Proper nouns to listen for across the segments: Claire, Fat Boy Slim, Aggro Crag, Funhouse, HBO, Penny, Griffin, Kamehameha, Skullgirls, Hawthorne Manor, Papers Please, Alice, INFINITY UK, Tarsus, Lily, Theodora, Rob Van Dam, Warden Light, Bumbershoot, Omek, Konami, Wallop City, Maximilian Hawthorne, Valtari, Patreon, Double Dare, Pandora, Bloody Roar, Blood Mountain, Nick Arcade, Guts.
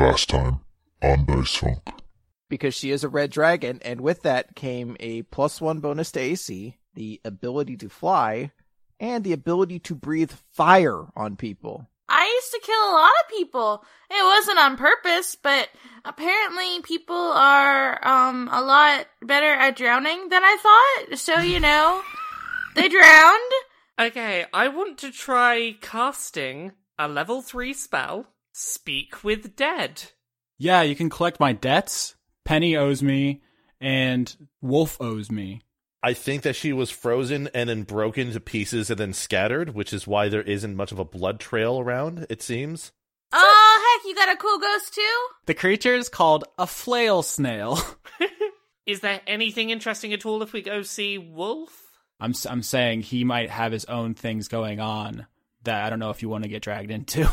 last time on Base Funk. Because she is a red dragon, and with that came a +1 bonus to AC, the ability to fly, and the ability to breathe fire on people. I used to kill a lot of people. It wasn't on purpose, but apparently people are a lot better at drowning than I thought. So, you know, they drowned. Okay, I want to try casting a level 3 spell, Speak with Dead. Yeah, you can collect my debts. Penny owes me, and Wolf owes me. I think that she was frozen and then broken to pieces and then scattered, which is why there isn't much of a blood trail around, it seems. Oh, heck, you got a cool ghost, too? The creature is called a flail snail. Is there anything interesting at all if we go see Wolf? I'm saying he might have his own things going on that I don't know if you want to get dragged into.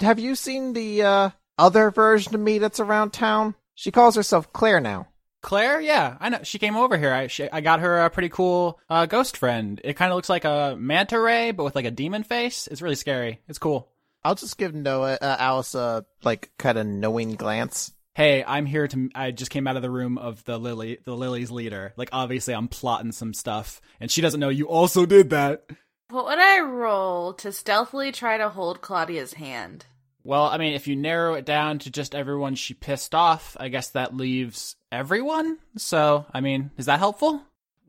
Have you seen the other version of me that's around town? She calls herself Claire now. Claire? Yeah, I know. She came over here. I got her a pretty cool ghost friend. It kind of looks like a manta ray, but with like a demon face. It's really scary. It's cool. I'll just give Alice a kind of knowing glance. Hey, I'm here to... I just came out of the room of the Lily's leader. Obviously, I'm plotting some stuff, and she doesn't know you also did that. What would I roll to stealthily try to hold Claudia's hand? Well, I mean, if you narrow it down to just everyone she pissed off, I guess that leaves everyone? So, I mean, is that helpful?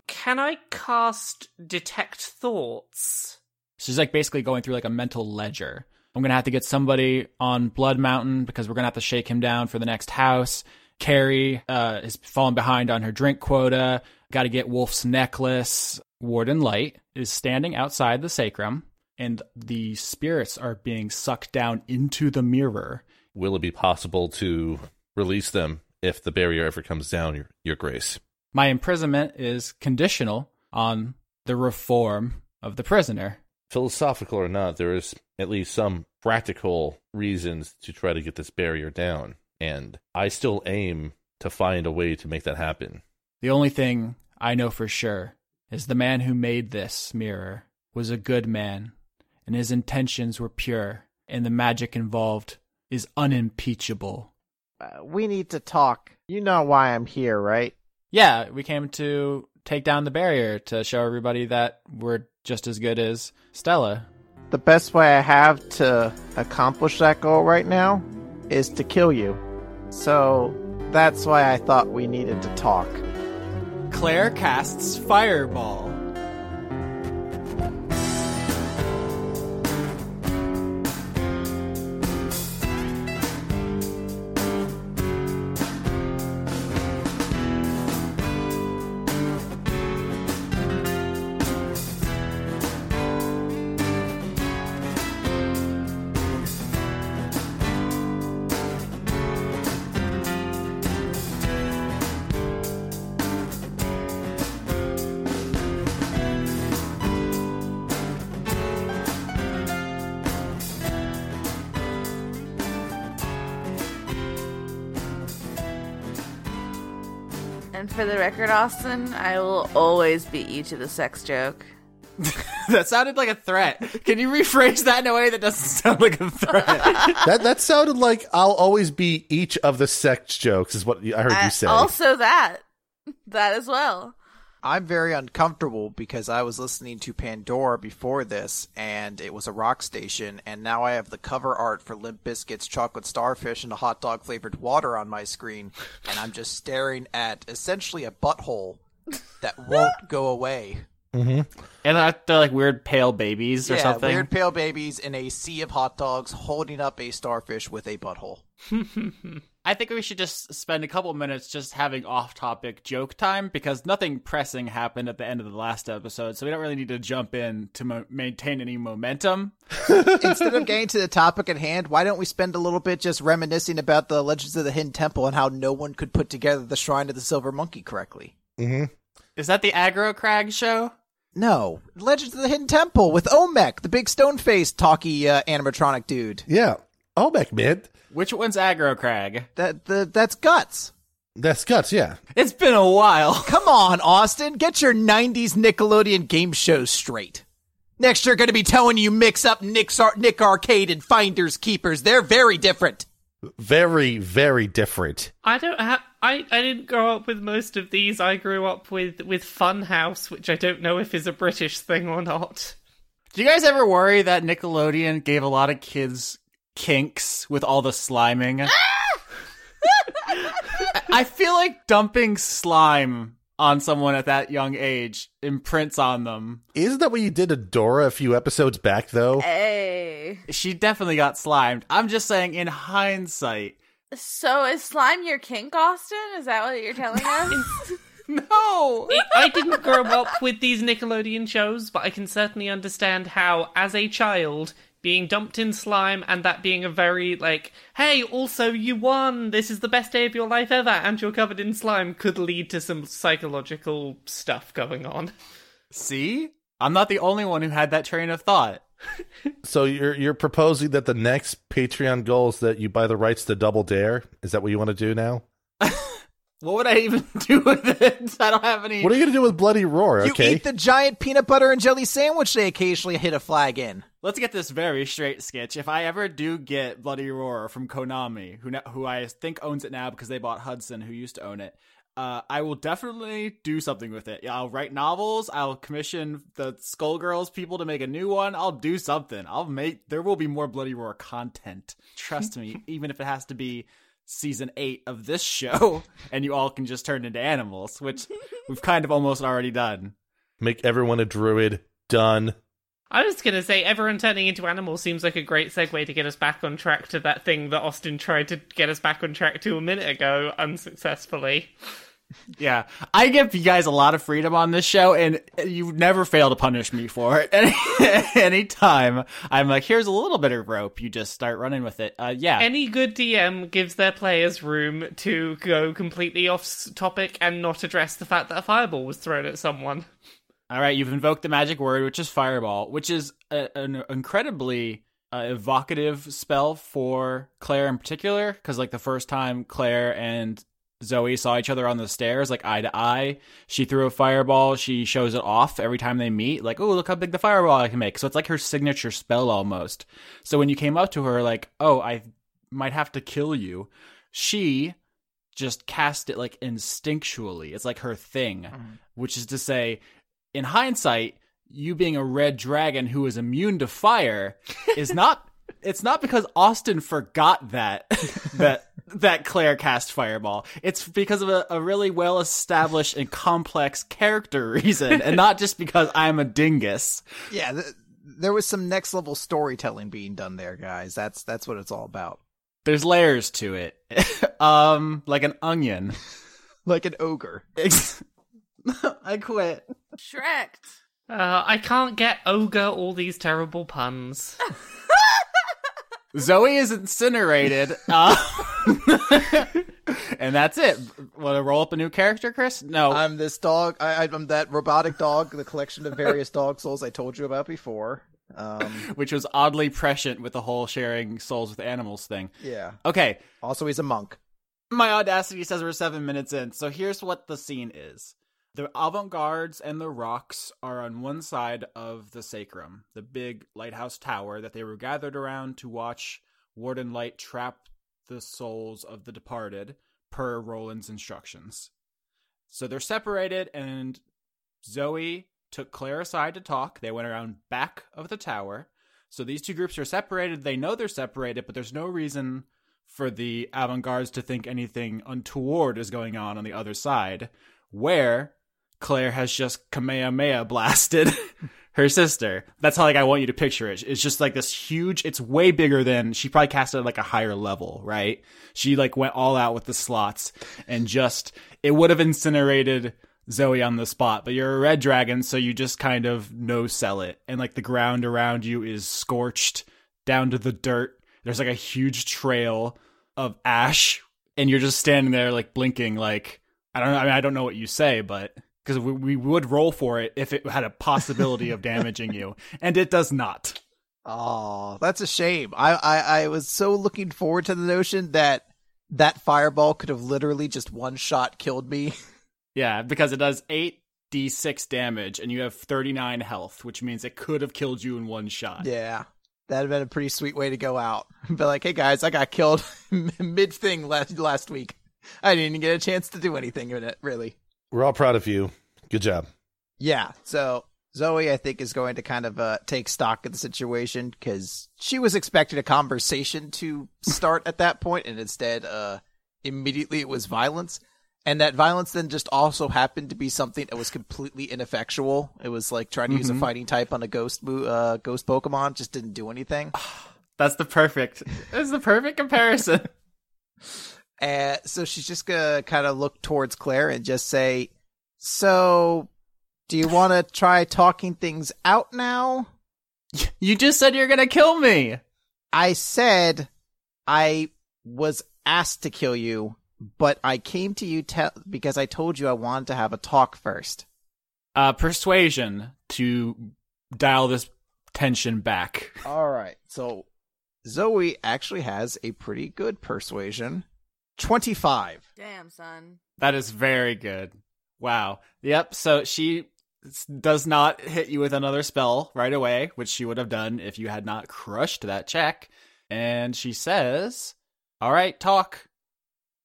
Can I cast Detect Thoughts? She's basically going through a mental ledger. I'm going to have to get somebody on Blood Mountain because we're going to have to shake him down for the next house. Carrie has fallen behind on her drink quota. Got to get Wolf's necklace. Warden Light is standing outside the sacrum, and the spirits are being sucked down into the mirror. Will it be possible to release them if the barrier ever comes down, your grace? My imprisonment is conditional on the reform of the prisoner. Philosophical or not, there is at least some practical reasons to try to get this barrier down, and I still aim to find a way to make that happen. The only thing I know for sure is the man who made this mirror was a good man, and his intentions were pure, and the magic involved is unimpeachable. We need to talk. You know why I'm here, right? Yeah, we came to take down the barrier to show everybody that we're just as good as Stella. The best way I have to accomplish that goal right now is to kill you. So that's why I thought we needed to talk. Claire casts Fireball. For the record, Austin, I will always beat you to the sex joke. That sounded like a threat. Can you rephrase that in a way that doesn't sound like a threat? That sounded like I'll always beat each of the sex jokes is what I heard you say. Also that as well. I'm very uncomfortable because I was listening to Pandora before this, and it was a rock station, and now I have the cover art for Limp Bizkit's Chocolate Starfish and a hot dog flavored water on my screen, and I'm just staring at essentially a butthole that won't go away. Mm-hmm. And they're like weird pale babies or something? Yeah, weird pale babies in a sea of hot dogs holding up a starfish with a butthole. I think we should just spend a couple minutes just having off-topic joke time, because nothing pressing happened at the end of the last episode, so we don't really need to jump in to maintain any momentum. Instead of getting to the topic at hand, why don't we spend a little bit just reminiscing about the Legends of the Hidden Temple and how no one could put together the Shrine of the Silver Monkey correctly? Mm-hmm. Is that the Aggro Crag show? No. Legends of the Hidden Temple with Omek, the big stone-faced, talky animatronic dude. Yeah. Omek, man. Which one's Aggro Crag? That's Guts. That's Guts, yeah. It's been a while. Come on, Austin. Get your 90s Nickelodeon game shows straight. Next, you're going to be telling you mix up Nick Arcade and Finders Keepers. They're very different. Very, very different. I didn't grow up with most of these. I grew up with Funhouse, which I don't know if is a British thing or not. Do you guys ever worry that Nickelodeon gave a lot of kids kinks with all the sliming? I feel like dumping slime on someone at that young age imprints on them. Isn't that what you did to Dora a few episodes back, though? Hey. She definitely got slimed. I'm just saying, in hindsight. So is slime your kink, Austin? Is that what you're telling us? No! I didn't grow up with these Nickelodeon shows, but I can certainly understand how, as a child, being dumped in slime and that being a very, like, hey, also, you won! This is the best day of your life ever, and you're covered in slime could lead to some psychological stuff going on. See? I'm not the only one who had that train of thought. So you're proposing that the next Patreon goal is that you buy the rights to Double Dare? Is that what you want to do now? What would I even do with it? I don't have any... What are you going to do with Bloody Roar, okay? You eat the giant peanut butter and jelly sandwich they occasionally hit a flag in. Let's get this very straight, Sketch. If I ever do get Bloody Roar from Konami, who I think owns it now because they bought Hudson, who used to own it, I will definitely do something with it. I'll write novels. I'll commission the Skullgirls people to make a new one. I'll do something. There will be more Bloody Roar content. Trust me, even if it has to be... Season 8 of this show, and you all can just turn into animals, which we've kind of almost already done. Make everyone a druid. Done. I was going to say, everyone turning into animals seems like a great segue to get us back on track to that thing that Austin tried to get us back on track to a minute ago, unsuccessfully. Yeah. I give you guys a lot of freedom on this show, and you never fail to punish me for it. Any time I'm like, here's a little bit of rope, you just start running with it. Yeah. Any good DM gives their players room to go completely off topic and not address the fact that a fireball was thrown at someone. All right, you've invoked the magic word, which is fireball, which is an incredibly... evocative spell for Claire in particular, because like the first time Claire and Zoe saw each other on the stairs, like eye to eye. She threw a fireball. She shows it off every time they meet. Like, oh, look how big the fireball I can make. So it's like her signature spell almost. So when you came up to her, like, oh, I might have to kill you. She just cast it like instinctually. It's like her thing, which is to say, in hindsight, you being a red dragon who is immune to fire is not... It's not because Austin forgot that Claire cast fireball. It's because of a really well-established and complex character reason, and not just because I'm a dingus. Yeah, there was some next-level storytelling being done there, guys. That's what it's all about. There's layers to it. Like an onion. Like an ogre. I quit. Shreked. I can't get ogre all these terrible puns. Zoe is incinerated, and that's it. Want to roll up a new character, Chris? No. I'm this dog. I'm that robotic dog, the collection of various dog souls I told you about before. Which was oddly prescient with the whole sharing souls with animals thing. Yeah. Okay. Also, he's a monk. My audacity says we're 7 minutes in, so here's what the scene is. The avant-gardes and the rocks are on one side of the sacrum, the big lighthouse tower that they were gathered around to watch Warden Light trap the souls of the departed, per Roland's instructions. So they're separated, and Zoe took Claire aside to talk. They went around back of the tower. So these two groups are separated. They know they're separated, but there's no reason for the avant-gardes to think anything untoward is going on the other side, where... Claire has just Kamehameha blasted her sister. That's how, like, I want you to picture it. It's just like this huge, it's way bigger than, she probably cast it at like a higher level, right? She like went all out with the slots and just, it would have incinerated Zoe on the spot, but you're a red dragon, so you just kind of no-sell it. And like the ground around you is scorched down to the dirt. There's like a huge trail of ash, and you're just standing there like blinking like, I don't know what you say, but... Because we would roll for it if it had a possibility of damaging you. And it does not. Oh, that's a shame. I was so looking forward to the notion that that fireball could have literally just one shot killed me. Yeah, because it does 8d6 damage and you have 39 health, which means it could have killed you in one shot. Yeah. That'd have been a pretty sweet way to go out. But like, hey guys, I got killed mid-thing last week. I didn't even get a chance to do anything in it, really. We're all proud of you. Good job. Yeah, so Zoe, I think, is going to kind of take stock of the situation because she was expecting a conversation to start at that point, and instead, immediately it was violence. And that violence then just also happened to be something that was completely ineffectual. It was like trying to use a fighting type on a ghost Pokemon, just didn't do anything. That's the perfect comparison. And so she's just gonna kind of look towards Claire and just say, "So, do you want to try talking things out now? You just said you're gonna kill me." I said I was asked to kill you. But I came to you because I told you I wanted to have a talk first. Persuasion to dial this tension back. All right. So Zoe actually has a pretty good persuasion. 25. Damn, son. That is very good. Wow. Yep. So she does not hit you with another spell right away, which she would have done if you had not crushed that check. And she says, all right, talk.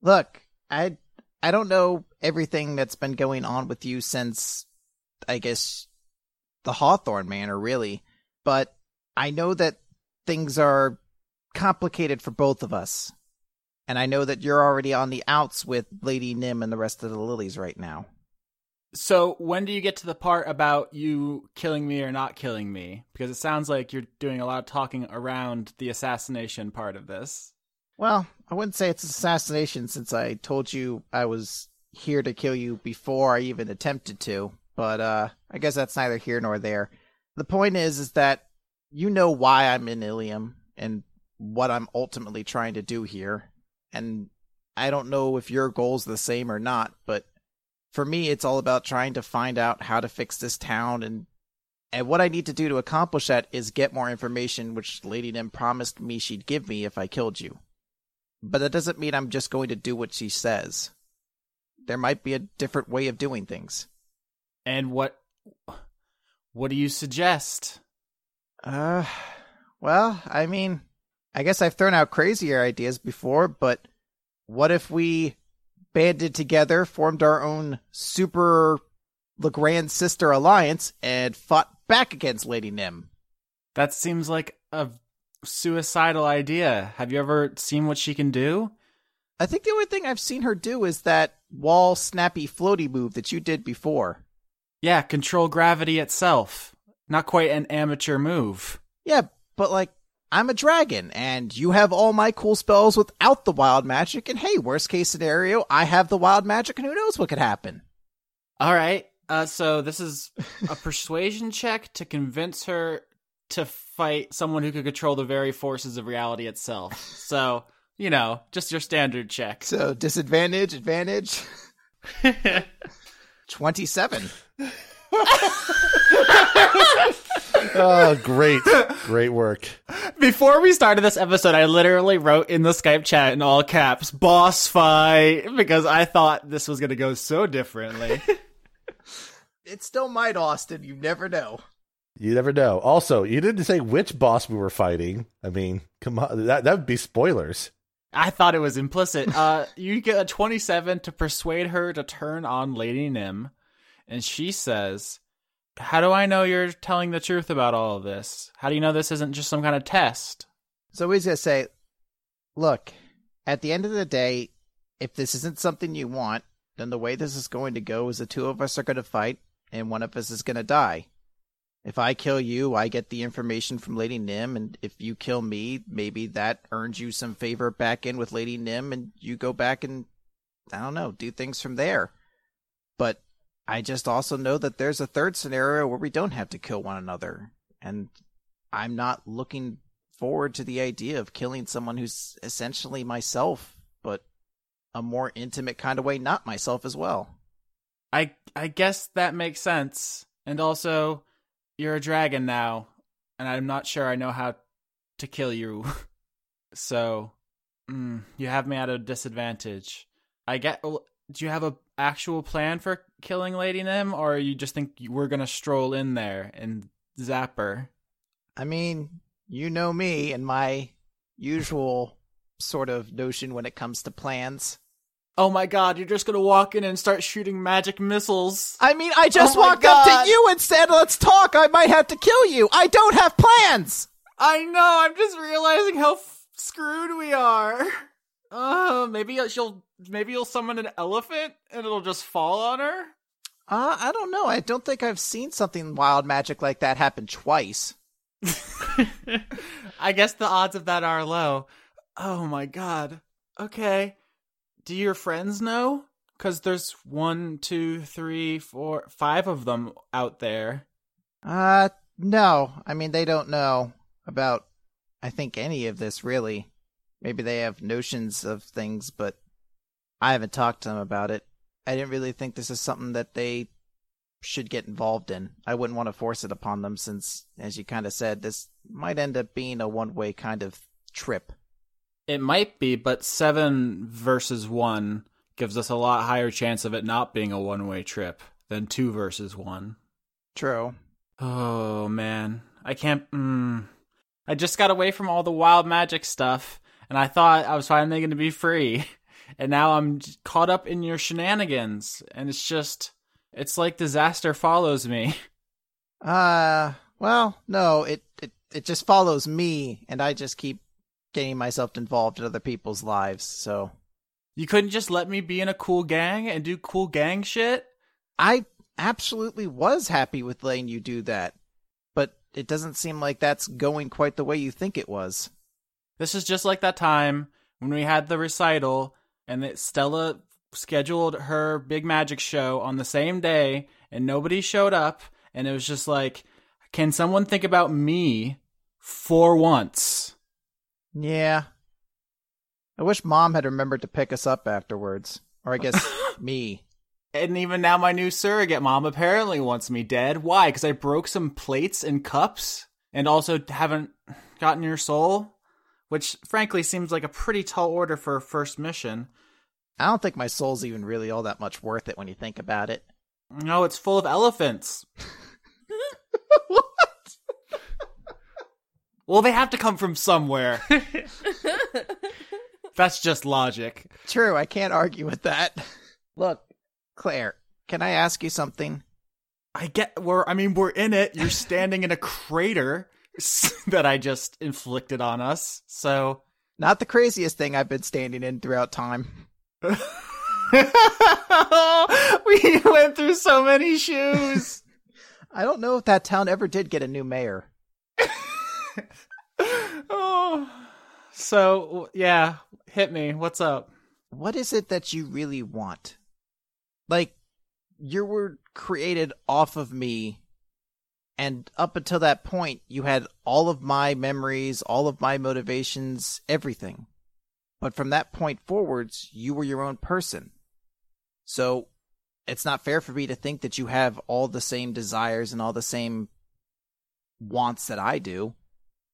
Look, I don't know everything that's been going on with you since, I guess, the Hawthorne Manor, really. But I know that things are complicated for both of us. And I know that you're already on the outs with Lady Nim and the rest of the Lilies right now. So when do you get to the part about you killing me or not killing me? Because it sounds like you're doing a lot of talking around the assassination part of this. Well, I wouldn't say it's an assassination since I told you I was here to kill you before I even attempted to, but I guess that's neither here nor there. The point is that you know why I'm in Ilium and what I'm ultimately trying to do here, and I don't know if your goal's the same or not, but for me it's all about trying to find out how to fix this town, and what I need to do to accomplish that is get more information, which Lady Nim promised me she'd give me if I killed you. But that doesn't mean I'm just going to do what she says. There might be a different way of doing things. And what do you suggest? Well, I mean, I guess I've thrown out crazier ideas before, but what if we banded together, formed our own super LeGrand sister alliance, and fought back against Lady Nim? That seems like a suicidal idea. Have you ever seen what she can do? I think the only thing I've seen her do is that wall snappy floaty move that you did before. Yeah, control gravity itself. Not quite an amateur move. Yeah, but like, I'm a dragon, and you have all my cool spells without the wild magic, and hey, worst case scenario, I have the wild magic, and who knows what could happen. Alright, so this is a persuasion check to convince her to fight someone who could control the very forces of reality itself. So, you know, just your standard check. So, disadvantage, advantage. 27. Oh, great. Great work. Before we started this episode, I literally wrote in the Skype chat in all caps, boss fight, because I thought this was going to go so differently. It still might, Austin. You never know. You never know. Also, you didn't say which boss we were fighting. I mean, come on, that would be spoilers. I thought it was implicit. You get a 27 to persuade her to turn on Lady Nim, and she says, how do I know you're telling the truth about all of this? How do you know this isn't just some kind of test? So he's going to say, look, at the end of the day, if this isn't something you want, then the way this is going to go is the two of us are going to fight, and one of us is going to die. If I kill you, I get the information from Lady Nim, and if you kill me, maybe that earns you some favor back in with Lady Nim, and you go back and, I don't know, do things from there. But I just also know that there's a third scenario where we don't have to kill one another, and I'm not looking forward to the idea of killing someone who's essentially myself, but a more intimate kind of way, not myself as well. I guess that makes sense, and also, you're a dragon now, and I'm not sure I know how to kill you. So, you have me at a disadvantage. Do you have an actual plan for killing Lady Nim, or you just think we're going to stroll in there and zap her? I mean, You know me and my usual sort of notion when it comes to plans. Oh my god, you're just gonna walk in and start shooting magic missiles. I mean, I just walked up to you and said, let's talk, I might have to kill you. I don't have plans! I know, I'm just realizing how screwed we are. Maybe you'll summon an elephant and it'll just fall on her? I don't know, I don't think I've seen something wild magic like that happen twice. I guess the odds of that are low. Oh my god. Okay. Do your friends know? Because there's 1, 2, 3, 4, 5 of them out there. No. I mean, they don't know about, I think, any of this, really. Maybe they have notions of things, but I haven't talked to them about it. I didn't really think this is something that they should get involved in. I wouldn't want to force it upon them since, as you kind of said, this might end up being a one-way kind of trip. It might be, but 7 versus 1 gives us a lot higher chance of it not being a one-way trip than 2 versus 1. True. Oh, man. I can't... I just got away from all the wild magic stuff, and I thought I was finally going to be free. And now I'm caught up in your shenanigans, and it's just... It's like disaster follows me. Well, no, it just follows me, and I just keep getting myself involved in other people's lives, so... You couldn't just let me be in a cool gang and do cool gang shit? I absolutely was happy with letting you do that, but it doesn't seem like that's going quite the way you think it was. This is just like that time when we had the recital, and Stella scheduled her big magic show on the same day, and nobody showed up, and it was just like, can someone think about me for once? Yeah. I wish Mom had remembered to pick us up afterwards. Or I guess me. And even now my new surrogate mom apparently wants me dead. Why? Because I broke some plates and cups? And also haven't gotten your soul? Which, frankly, seems like a pretty tall order for a first mission. I don't think my soul's even really all that much worth it when you think about it. No, it's full of elephants. What? Well, they have to come from somewhere. That's just logic. True, I can't argue with that. Look, Claire, can I ask you something? We're in it. You're standing in a crater that I just inflicted on us, so... Not the craziest thing I've been standing in throughout time. We went through so many shoes. I don't know if that town ever did get a new mayor. Oh, so yeah, hit me. What's up? What is it that you really want? Like, you were created off of me, and up until that point, you had all of my memories, all of my motivations, everything. But from that point forwards, you were your own person. So it's not fair for me to think that you have all the same desires and all the same wants that I do.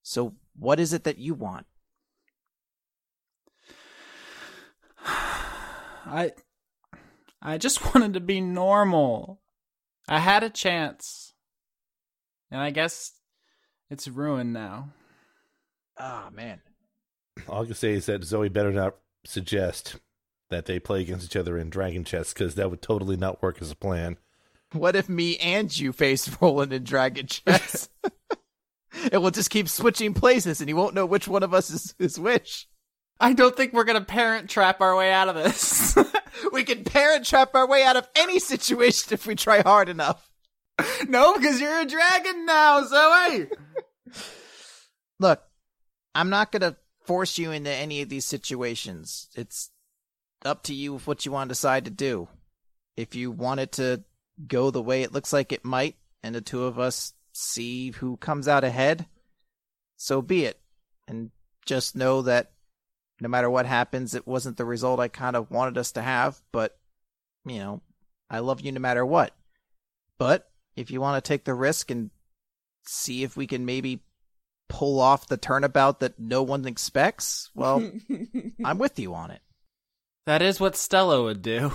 So what is it that you want? I just wanted to be normal. I had a chance. And I guess it's ruined now. Ah, oh, man. All I can say is that Zoe better not suggest that they play against each other in Dragon Chess, because that would totally not work as a plan. What if me and you face Roland in Dragon Chess? And we'll just keep switching places, and you won't know which one of us is which. I don't think we're going to parent trap our way out of this. We can parent trap our way out of any situation if we try hard enough. No, because you're a dragon now, Zoe! Look, I'm not going to force you into any of these situations. It's up to you with what you want to decide to do. If you want it to go the way it looks like it might, and the two of us see who comes out ahead, so be it. And just know that no matter what happens, it wasn't the result I kind of wanted us to have, but, you know, I love you no matter what. But if you want to take the risk and see if we can maybe pull off the turnabout that no one expects, well, I'm with you on it. That is what Stella would do.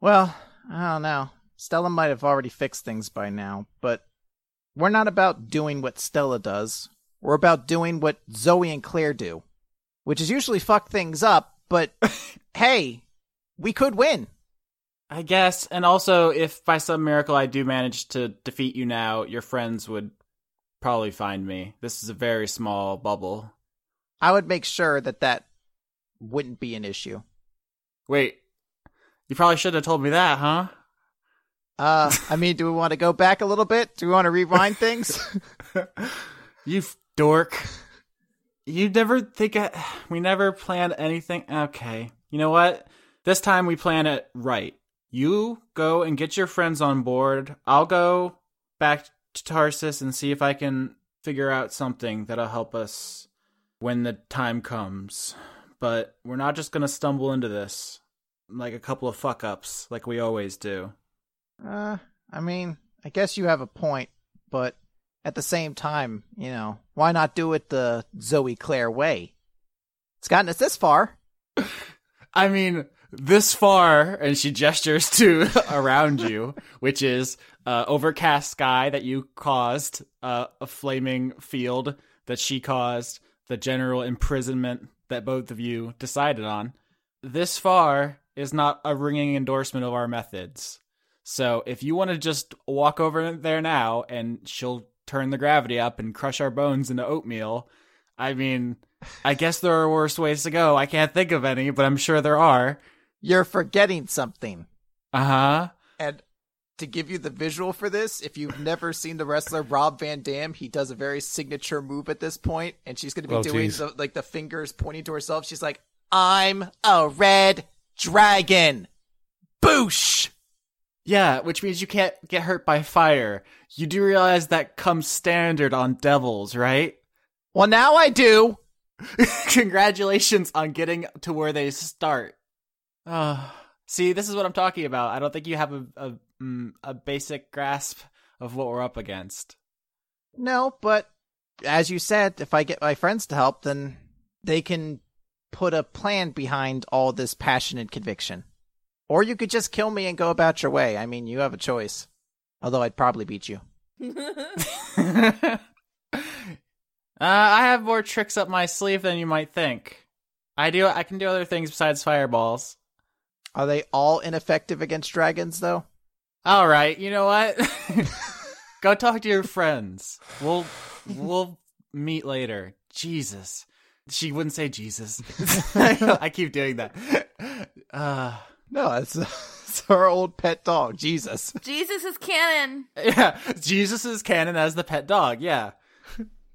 Well, I don't know. Stella might have already fixed things by now, but we're not about doing what Stella does. We're about doing what Zoe and Claire do, which is usually fuck things up, but hey, we could win. I guess, and also, if by some miracle I do manage to defeat you now, your friends would probably find me. This is a very small bubble. I would make sure that that wouldn't be an issue. Wait, you probably shouldn't have told me that, huh? I mean, do we want to go back a little bit? Do we want to rewind things? You dork. You never think we never planned anything. Okay, you know what? This time we plan it right. You go and get your friends on board. I'll go back to Tarsus and see if I can figure out something that'll help us when the time comes. But we're not just going to stumble into this like a couple of fuck-ups like we always do. I mean, I guess you have a point, but at the same time, you know, why not do it the Zoe Claire way? It's gotten us this far. I mean, this far, and she gestures to around you, which is overcast sky that you caused, a flaming field that she caused, the general imprisonment that both of you decided on. This far is not a ringing endorsement of our methods. So if you want to just walk over there now and she'll turn the gravity up and crush our bones into oatmeal, I mean, I guess there are worse ways to go. I can't think of any, but I'm sure there are. You're forgetting something. Uh-huh. And to give you the visual for this, if you've never seen the wrestler Rob Van Dam, he does a very signature move at this point, and she's going to be doing the fingers pointing to herself. She's like, I'm a red dragon. Boosh! Yeah, which means you can't get hurt by fire. You do realize that comes standard on devils, right? Well, now I do. Congratulations on getting to where they start. See, this is what I'm talking about. I don't think you have a basic grasp of what we're up against. No, but as you said, if I get my friends to help, then they can put a plan behind all this passion and conviction. Or you could just kill me and go about your way. I mean, you have a choice. Although I'd probably beat you. I have more tricks up my sleeve than you might think. I can do other things besides fireballs. Are they all ineffective against dragons, though? All right. You know what? Go talk to your friends. We'll meet later. Jesus. She wouldn't say Jesus. I keep doing that. No, it's our old pet dog, Jesus. Jesus is canon. Yeah, Jesus is canon as the pet dog, yeah.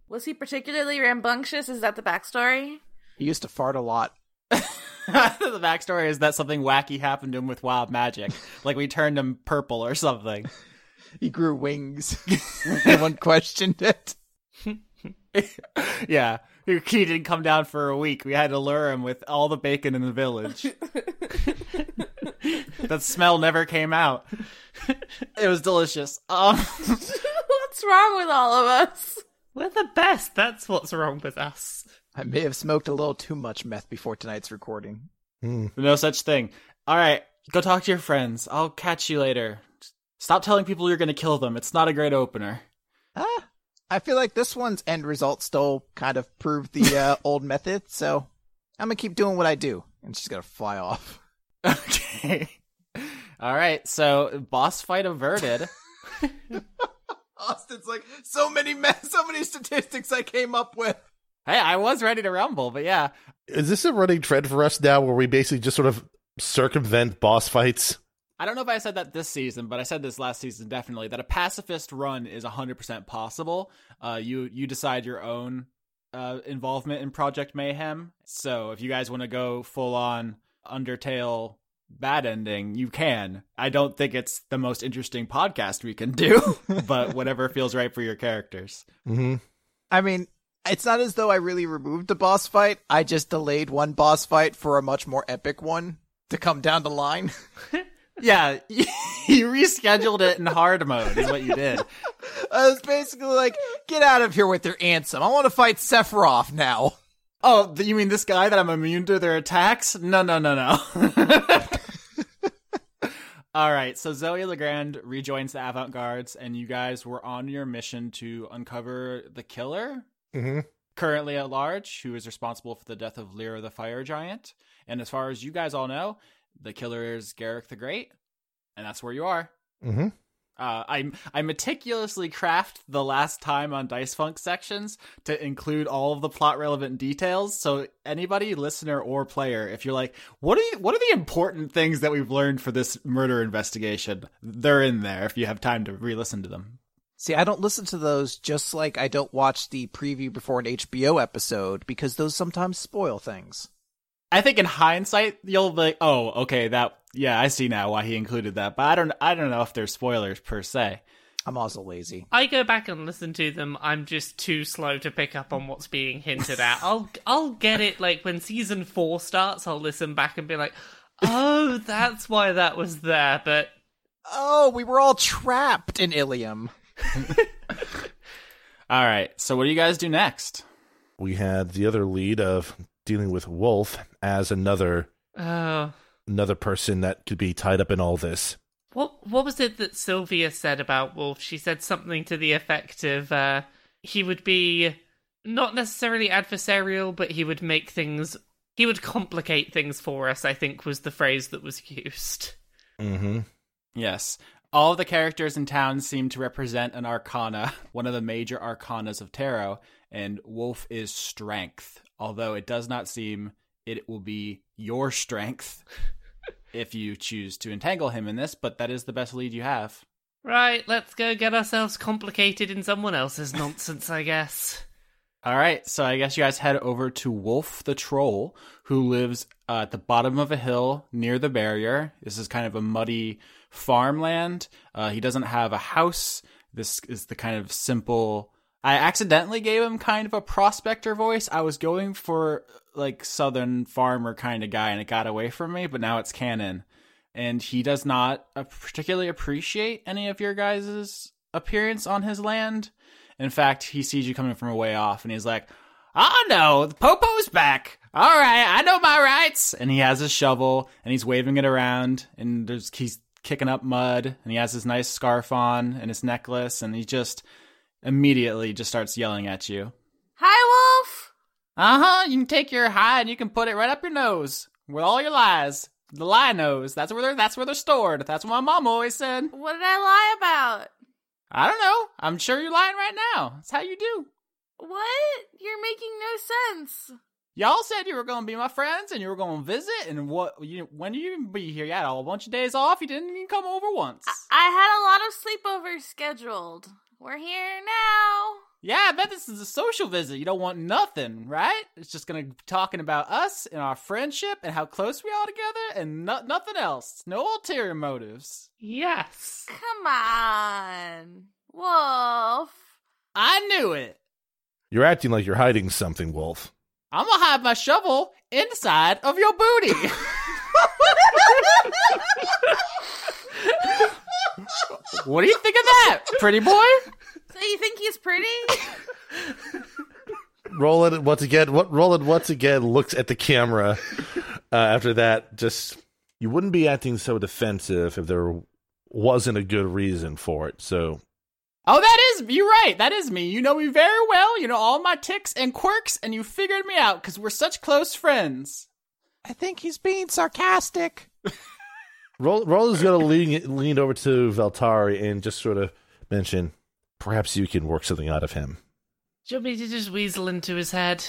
Was he particularly rambunctious? Is that the backstory? He used to fart a lot. The backstory is that something wacky happened to him with wild magic. Like we turned him purple or something. He grew wings. No one questioned it. Yeah, he didn't come down for a week. We had to lure him with all the bacon in the village. That smell never came out. It was delicious. What's wrong with all of us? We're the best. That's what's wrong with us. I may have smoked a little too much meth before tonight's recording. No such thing. All right, go talk to your friends. I'll catch you later. Stop telling people you're going to kill them. It's not a great opener. I feel like this one's end result still kind of proved the old method, so I'm going to keep doing what I do. And she's going to fly off. Okay. All right, so boss fight averted. Austin's like, so many statistics I came up with. Hey, I was ready to rumble, but yeah. Is this a running trend for us now where we basically just sort of circumvent boss fights? I don't know if I said that this season, but I said this last season definitely, that a pacifist run is 100% possible. You decide your own involvement in Project Mayhem. So if you guys want to go full-on Undertale bad ending, you can. I don't think it's the most interesting podcast we can do, but whatever feels right for your characters. Mm-hmm. I mean, it's not as though I really removed the boss fight. I just delayed one boss fight for a much more epic one to come down the line. Yeah, you rescheduled it in hard mode is what you did. I was basically like, get out of here with your Ansem. I want to fight Sephiroth now. Oh, you mean this guy that I'm immune to their attacks? No. All right, so Zoe LeGrand rejoins the Avant-Gardes, and you guys were on your mission to uncover the killer? mm-hmm. currently at large, who is responsible for the death of Lyra the Fire Giant. And as far as you guys all know, the killer is Garrick the Great, and that's where you are. Mm-hmm. I meticulously craft the last time on Dice Funk sections to include all of the plot relevant details. So anybody, listener or player, if you're like, what are the important things that we've learned for this murder investigation? They're in there if you have time to re-listen to them. See, I don't listen to those, just like I don't watch the preview before an HBO episode, because those sometimes spoil things. I think in hindsight, you'll be like, oh, okay, I see now why he included that, but I don't know if they're spoilers per se. I'm also lazy. I go back and listen to them. I'm just too slow to pick up on what's being hinted at. I'll get it, like, when season 4 starts, I'll listen back and be like, oh, that's why that was there, but... oh, we were all trapped in Ilium. All right, so what do you guys do next? We had the other lead of... dealing with Wolf as another person that could be tied up in all this. What was it that Sylvia said about Wolf? She said something to the effect of he would be not necessarily adversarial, but he would complicate things for us, I think was the phrase that was used. Mm-hmm. Yes. All of the characters in town seem to represent an arcana, one of the major arcanas of tarot, and Wolf is strength. Although it does not seem it will be your strength if you choose to entangle him in this, but that is the best lead you have. Right, let's go get ourselves complicated in someone else's nonsense, I guess. All right, so I guess you guys head over to Wolf the Troll, who lives at the bottom of a hill near the barrier. This is kind of a muddy farmland. He doesn't have a house. This is the kind of simple... I accidentally gave him kind of a prospector voice. I was going for, like, southern farmer kind of guy, and it got away from me, but now it's canon. And he does not particularly appreciate any of your guys' appearance on his land. In fact, he sees you coming from a way off, and he's like, oh, no, the Popo's back. All right, I know my rights. And he has his shovel, and he's waving it around, and he's kicking up mud, and he has his nice scarf on and his necklace, and he just... immediately just starts yelling at you. Hi, Wolf! Uh-huh, you can take your high and you can put it right up your nose. With all your lies. The lie nose. That's where they're stored. That's what my mom always said. What did I lie about? I don't know. I'm sure you're lying right now. That's how you do. What? You're making no sense. Y'all said you were going to be my friends and you were going to visit, and when you even be here? You had a bunch of days off. You didn't even come over once. I had a lot of sleepovers scheduled. We're here now. Yeah, I bet this is a social visit. You don't want nothing, right? It's just going to be talking about us and our friendship and how close we are together and nothing else. No ulterior motives. Yes. Come on, Wolf. I knew it. You're acting like you're hiding something, Wolf. I'm going to hide my shovel inside of your booty. What do you think of that, pretty boy? So you think he's pretty? Roland once again looks at the camera. After that, you wouldn't be acting so defensive if there wasn't a good reason for it. So, you're right. That is me. You know me very well. You know all my tics and quirks, and you figured me out because we're such close friends. I think he's being sarcastic. Roland's going to lean over to Valtari and just sort of mention, perhaps you can work something out of him. Do you want me to just weasel into his head?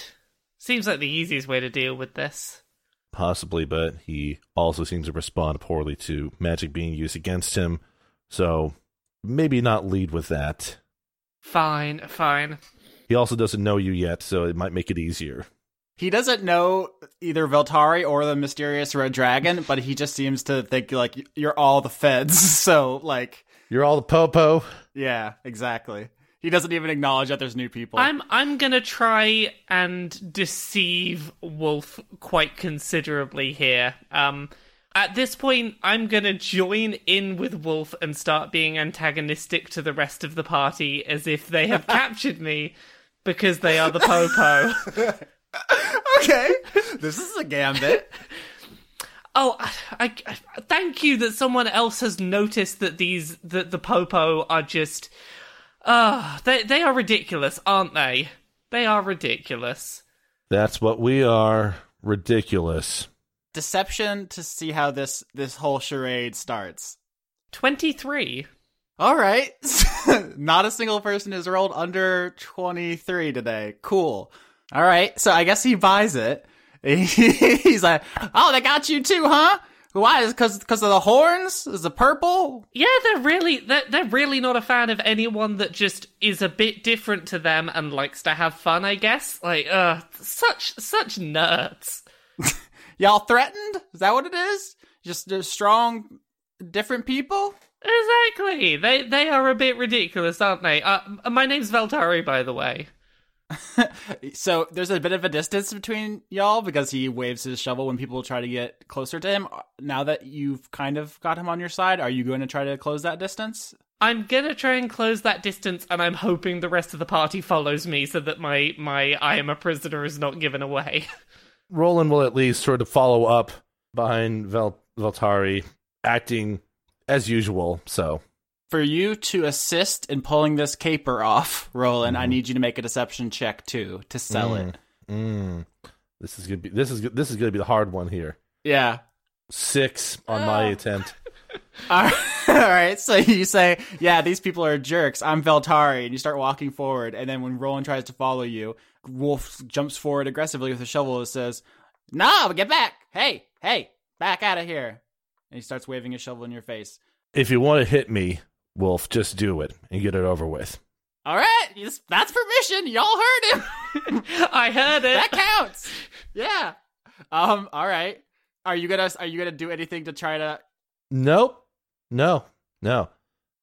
Seems like the easiest way to deal with this. Possibly, but he also seems to respond poorly to magic being used against him, so maybe not lead with that. Fine. He also doesn't know you yet, so it might make it easier. He doesn't know either Valtari or the mysterious red dragon, but he just seems to think, like, you're all the feds, so, like... You're all the popo. Yeah, exactly. He doesn't even acknowledge that there's new people. I'm gonna try and deceive Wolf quite considerably here. At this point, I'm gonna join in with Wolf and start being antagonistic to the rest of the party as if they have captured me because they are the popo. Okay, this is a gambit. Oh, I thank you that someone else has noticed that that the Popo are just... they are ridiculous, aren't they? They are ridiculous. That's what we are. Ridiculous. Deception to see how this whole charade starts. 23. All right. Not a single person has rolled under 23 today. Cool. All right. So I guess he buys it. He's like, oh, they got you too, huh? Why? Is because of the horns? Is it purple? Yeah, they're really not a fan of anyone that just is a bit different to them and likes to have fun, I guess. Like, such nerds. Y'all threatened? Is that what it is? Just strong, different people? Exactly. They are a bit ridiculous, aren't they? My name's Valtari, by the way. So there's a bit of a distance between y'all because he waves his shovel when people try to get closer to him. Now that you've kind of got him on your side, are you going to try to close that distance? I'm going to try and close that distance, and I'm hoping the rest of the party follows me so that my I am a prisoner is not given away. Roland will at least sort of follow up behind Valtari, acting as usual, so... For you to assist in pulling this caper off, Roland, I need you to make a deception check too to sell it. This is gonna be the hard one here. Yeah, 6 on my attempt. All right, so you say, "Yeah, these people are jerks. I'm Valtari," and you start walking forward. And then when Roland tries to follow you, Wolf jumps forward aggressively with a shovel and says, "No, get back! Hey, back out of here!" And he starts waving his shovel in your face. If you want to hit me, Wolf, just do it and get it over with. All right, that's permission. Y'all heard him. I heard it. That counts. Yeah. All right. Are you gonna do anything to try to? Nope. No.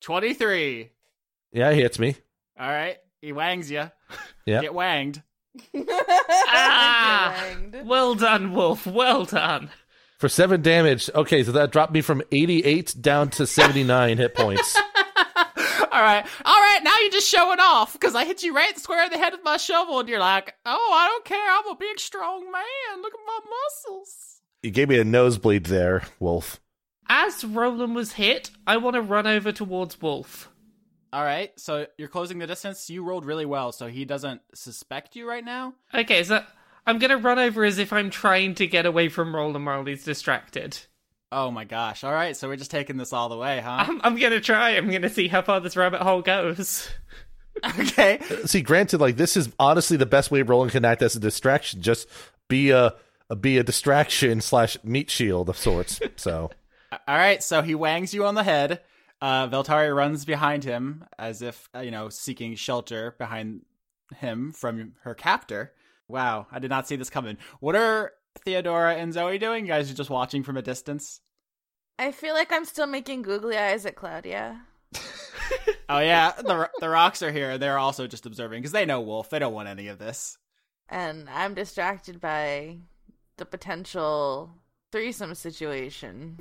23. Yeah, he hits me. All right. He wangs you. Yeah. Get wanged. Get wanged. Well done, Wolf. Well done. For 7 damage. Okay, so that dropped me from 88 down to 79 hit points. All right. Now you're just showing off because I hit you right square in the head with my shovel, and you're like, "Oh, I don't care. I'm a big, strong man. Look at my muscles." You gave me a nosebleed there, Wolf. As Roland was hit, I want to run over towards Wolf. All right. So you're closing the distance. You rolled really well, so he doesn't suspect you right now. Okay, so. I'm going to run over as if I'm trying to get away from Roland while he's distracted. Oh my gosh. All right, so we're just taking this all the way, huh? I'm going to try. I'm going to see how far this rabbit hole goes. Okay. See, granted, like, this is honestly the best way Roland can act as a distraction. Just be a distraction / meat shield of sorts, so. All right, so he wangs you on the head. Valtari runs behind him as if, seeking shelter behind him from her captor. Wow, I did not see this coming. What are Theodora and Zoe doing? You guys are just watching from a distance? I feel like I'm still making googly eyes at Claudia. Oh yeah, the rocks are here. They're also just observing because they know Wolf. They don't want any of this. And I'm distracted by the potential threesome situation.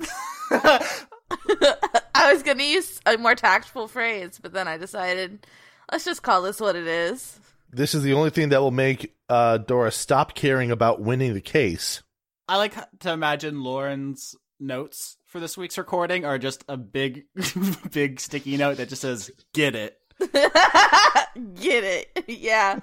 I was going to use a more tactful phrase, but then I decided, let's just call this what it is. This is the only thing that will make Dora stop caring about winning the case. I like to imagine Lauren's notes for this week's recording are just a big, big sticky note that just says, "Get it." Get it. Yeah.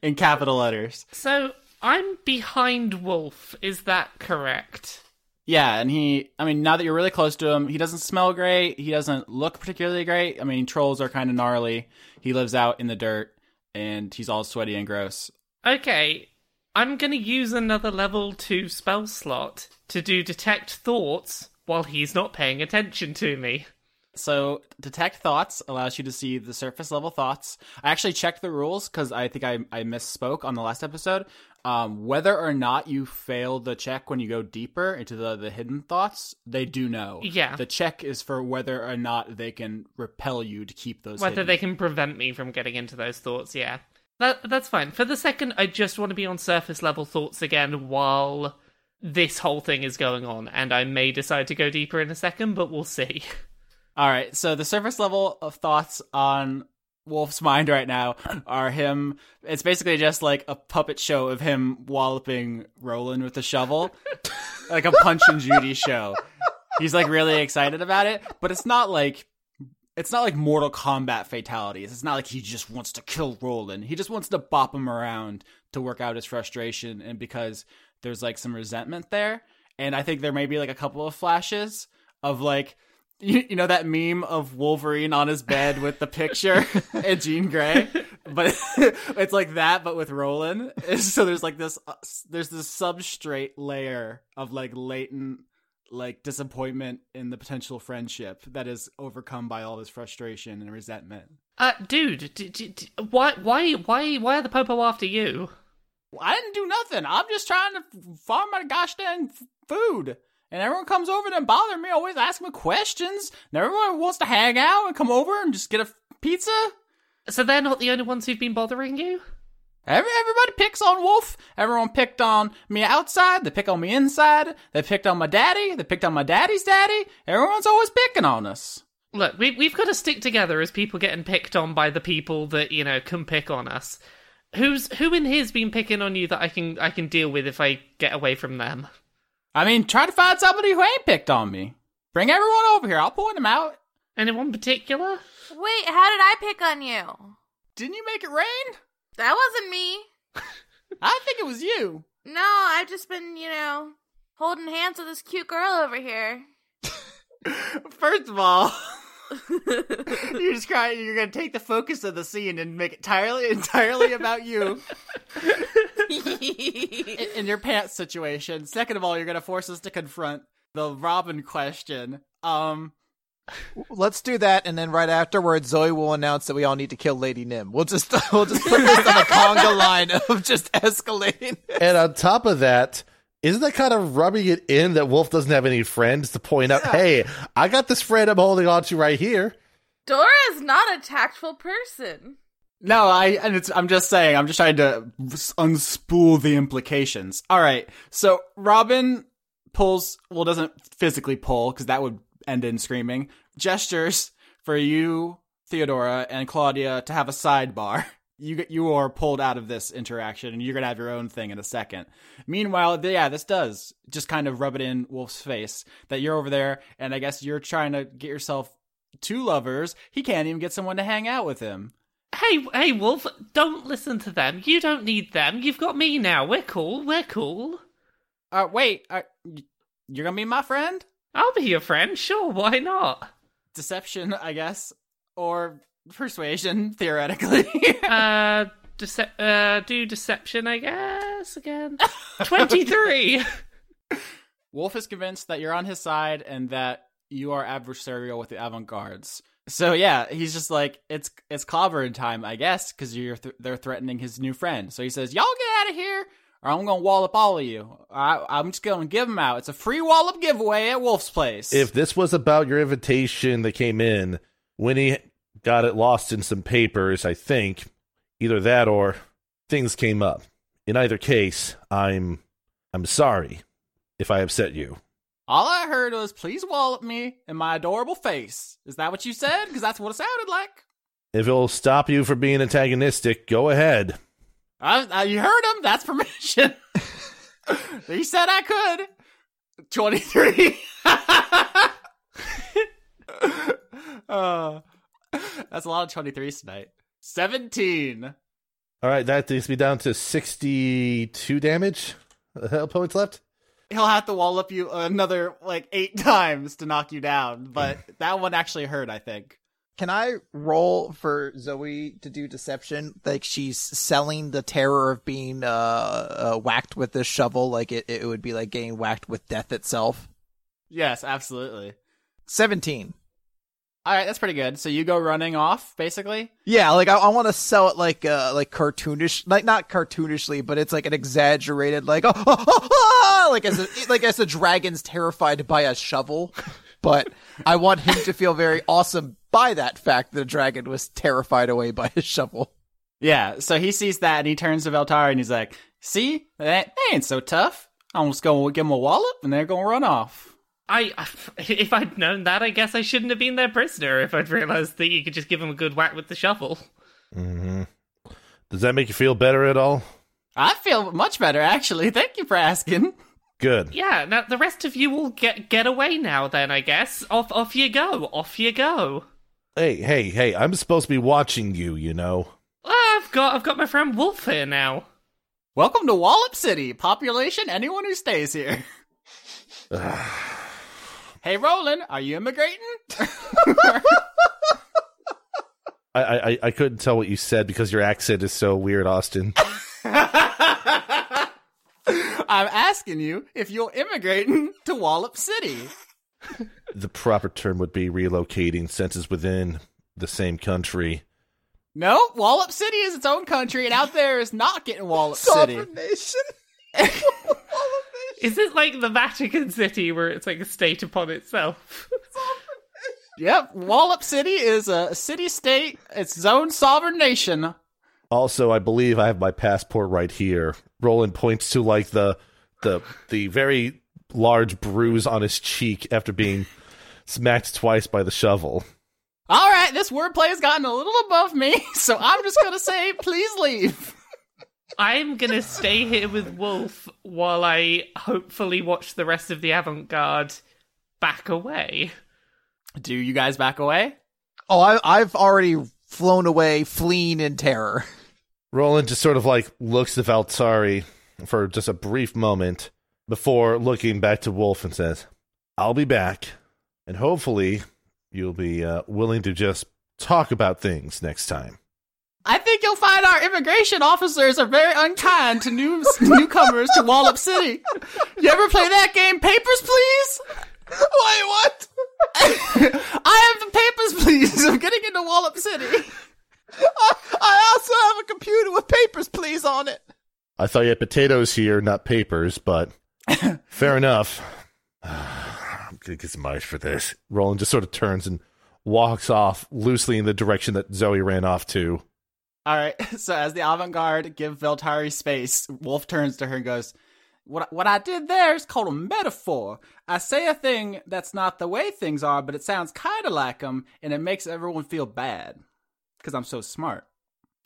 In capital letters. So I'm behind Wolf. Is that correct? Yeah, and now that you're really close to him, he doesn't smell great. He doesn't look particularly great. I mean, trolls are kind of gnarly. He lives out in the dirt. And he's all sweaty and gross. Okay, I'm going to use another level 2 spell slot to do Detect Thoughts while he's not paying attention to me. So, Detect Thoughts allows you to see the surface level thoughts. I actually checked the rules because I think I misspoke on the last episode. Whether or not you fail the check when you go deeper into the hidden thoughts, they do know. Yeah. The check is for whether or not they can repel you to keep those hidden. Whether they can prevent me from getting into those thoughts, yeah. That's fine. For the second, I just want to be on surface level thoughts again while this whole thing is going on. And I may decide to go deeper in a second, but we'll see. All right, so the surface level of thoughts on Wolf's mind right now are him. It's basically just like a puppet show of him walloping Roland with a shovel, like a Punch and Judy show. He's like really excited about it, but it's not like it's not like Mortal Kombat fatalities. It's not like he just wants to kill Roland. He just wants to bop him around to work out his frustration, and because there's like some resentment there. And I think there may be like a couple of flashes of like, you know, that meme of Wolverine on his bed with the picture and Jean Grey, but it's like that, but with Roland. So there's like this, there's this substrate layer of like latent, like disappointment in the potential friendship that is overcome by all this frustration and resentment. Dude, why are the Popo after you? I didn't do nothing. I'm just trying to farm my gosh dang food. And everyone comes over and bother me, always ask me questions. And everyone wants to hang out and come over and just get a pizza. So they're not the only ones who've been bothering you? Everybody picks on Wolf. Everyone picked on me outside. They pick on me inside. They picked on my daddy. They picked on my daddy's daddy. Everyone's always picking on us. Look, we've got to stick together as people getting picked on by the people that, you know, can pick on us. Who in here's been picking on you that I can deal with if I get away from them? I mean, try to find somebody who ain't picked on me. Bring everyone over here. I'll point them out. Anyone in particular? Wait, how did I pick on you? Didn't you make it rain? That wasn't me. I think it was you. No, I've just been, you know, holding hands with this cute girl over here. First of all... You're just crying. You're going to take the focus of the scene and make it entirely about you in your pants situation. Second of all, you're going to force us to confront the Robin question. Let's do that, and then right afterwards, Zoe will announce that we all need to kill Lady Nim. We'll just put this on the conga line of just escalating. And on top of that. Isn't that kind of rubbing it in that Wolf doesn't have any friends to point out, hey, I got this friend I'm holding on to right here? Dora is not a tactful person. No, I'm just saying, I'm just trying to unspool the implications. All right, so Robin pulls, well, doesn't physically pull, because that would end in screaming, gestures for you, Theodora, and Claudia to have a sidebar. You are pulled out of this interaction, and you're going to have your own thing in a second. Meanwhile, this does just kind of rub it in Wolf's face that you're over there, and I guess you're trying to get yourself two lovers. He can't even get someone to hang out with him. Hey, Wolf, don't listen to them. You don't need them. You've got me now. We're cool. Wait, you're going to be my friend? I'll be your friend, sure, why not? Deception, I guess, or... persuasion, theoretically. Do deception, I guess, again. 23! Wolf is convinced that you're on his side and that you are adversarial with the avant-gardes. So yeah, he's just like, it's clobbering time, I guess, because they're threatening his new friend. So he says, y'all get out of here, or I'm going to wallop all of you. I'm just going to give them out. It's a free wallop giveaway at Wolf's place. If this was about your invitation that came in, when he... got it lost in some papers, I think. Either that or things came up. In either case, I'm sorry if I upset you. All I heard was, please wallop me in my adorable face. Is that what you said? Because that's what it sounded like. If it'll stop you from being antagonistic, go ahead. You heard him. That's permission. He said I could. 23. That's a lot of 23s tonight. 17. All right, that takes me down to 62 damage. Opponent's left. He'll have to wallop you another, 8 times to knock you down, but that one actually hurt, I think. Can I roll for Zoe to do deception? Like, she's selling the terror of being whacked with this shovel, like it would be like getting whacked with death itself? Yes, absolutely. 17. All right, that's pretty good. So you go running off, basically? Yeah, I want to sell it cartoonish, not cartoonishly, but it's like an exaggerated as a dragon's terrified by a shovel. But I want him to feel very awesome by that fact that a dragon was terrified away by a shovel. Yeah, so he sees that and he turns to Valtari and he's like, "See, they ain't so tough. I'm just gonna give them a wallop and they're gonna run off." If I'd known that, I guess I shouldn't have been their prisoner if I'd realized that you could just give them a good whack with the shovel. Mm-hmm. Does that make you feel better at all? I feel much better, actually. Thank you for asking. Good. Yeah, now the rest of you will get away now then, I guess. Off you go. Hey, I'm supposed to be watching you, you know. I've got my friend Wolf here now. Welcome to Wallop City. Population, anyone who stays here. Hey, Roland, are you immigrating? I couldn't tell what you said because your accent is so weird, Austin. I'm asking you if you're immigrating to Wallop City. The proper term would be relocating, since it's within the same country. No, Wallop City is its own country, and out there is not getting Wallop City. Sovereign nation? Wallop nation? Is it like the Vatican City, where it's like a state upon itself? Yep, Wallop City is a city-state, its own sovereign nation. Also, I believe I have my passport right here. Roland points to, like, the very large bruise on his cheek after being smacked twice by the shovel. All right, this wordplay has gotten a little above me, so I'm just going to say, please leave. I'm going to stay here with Wolf while I hopefully watch the rest of the Avant-Garde back away. Do you guys back away? Oh, I've already flown away, fleeing in terror. Roland just sort of, like, looks at Valtari for just a brief moment before looking back to Wolf and says, I'll be back, and hopefully you'll be willing to just talk about things next time. I think you'll find our immigration officers are very unkind to newcomers to Wallop City. You ever play that game, Papers, Please? Wait, what? I have the Papers, Please. I'm getting into Wallop City. I also have a computer with Papers, Please on it. I thought you had potatoes here, not papers, but fair enough. I'm going to get some ice for this. Roland just sort of turns and walks off loosely in the direction that Zoe ran off to. All right, so as the Avant-Garde give Valtari space, Wolf turns to her and goes, What I did there is called a metaphor. I say a thing that's not the way things are, but it sounds kind of like them, and it makes everyone feel bad, because I'm so smart.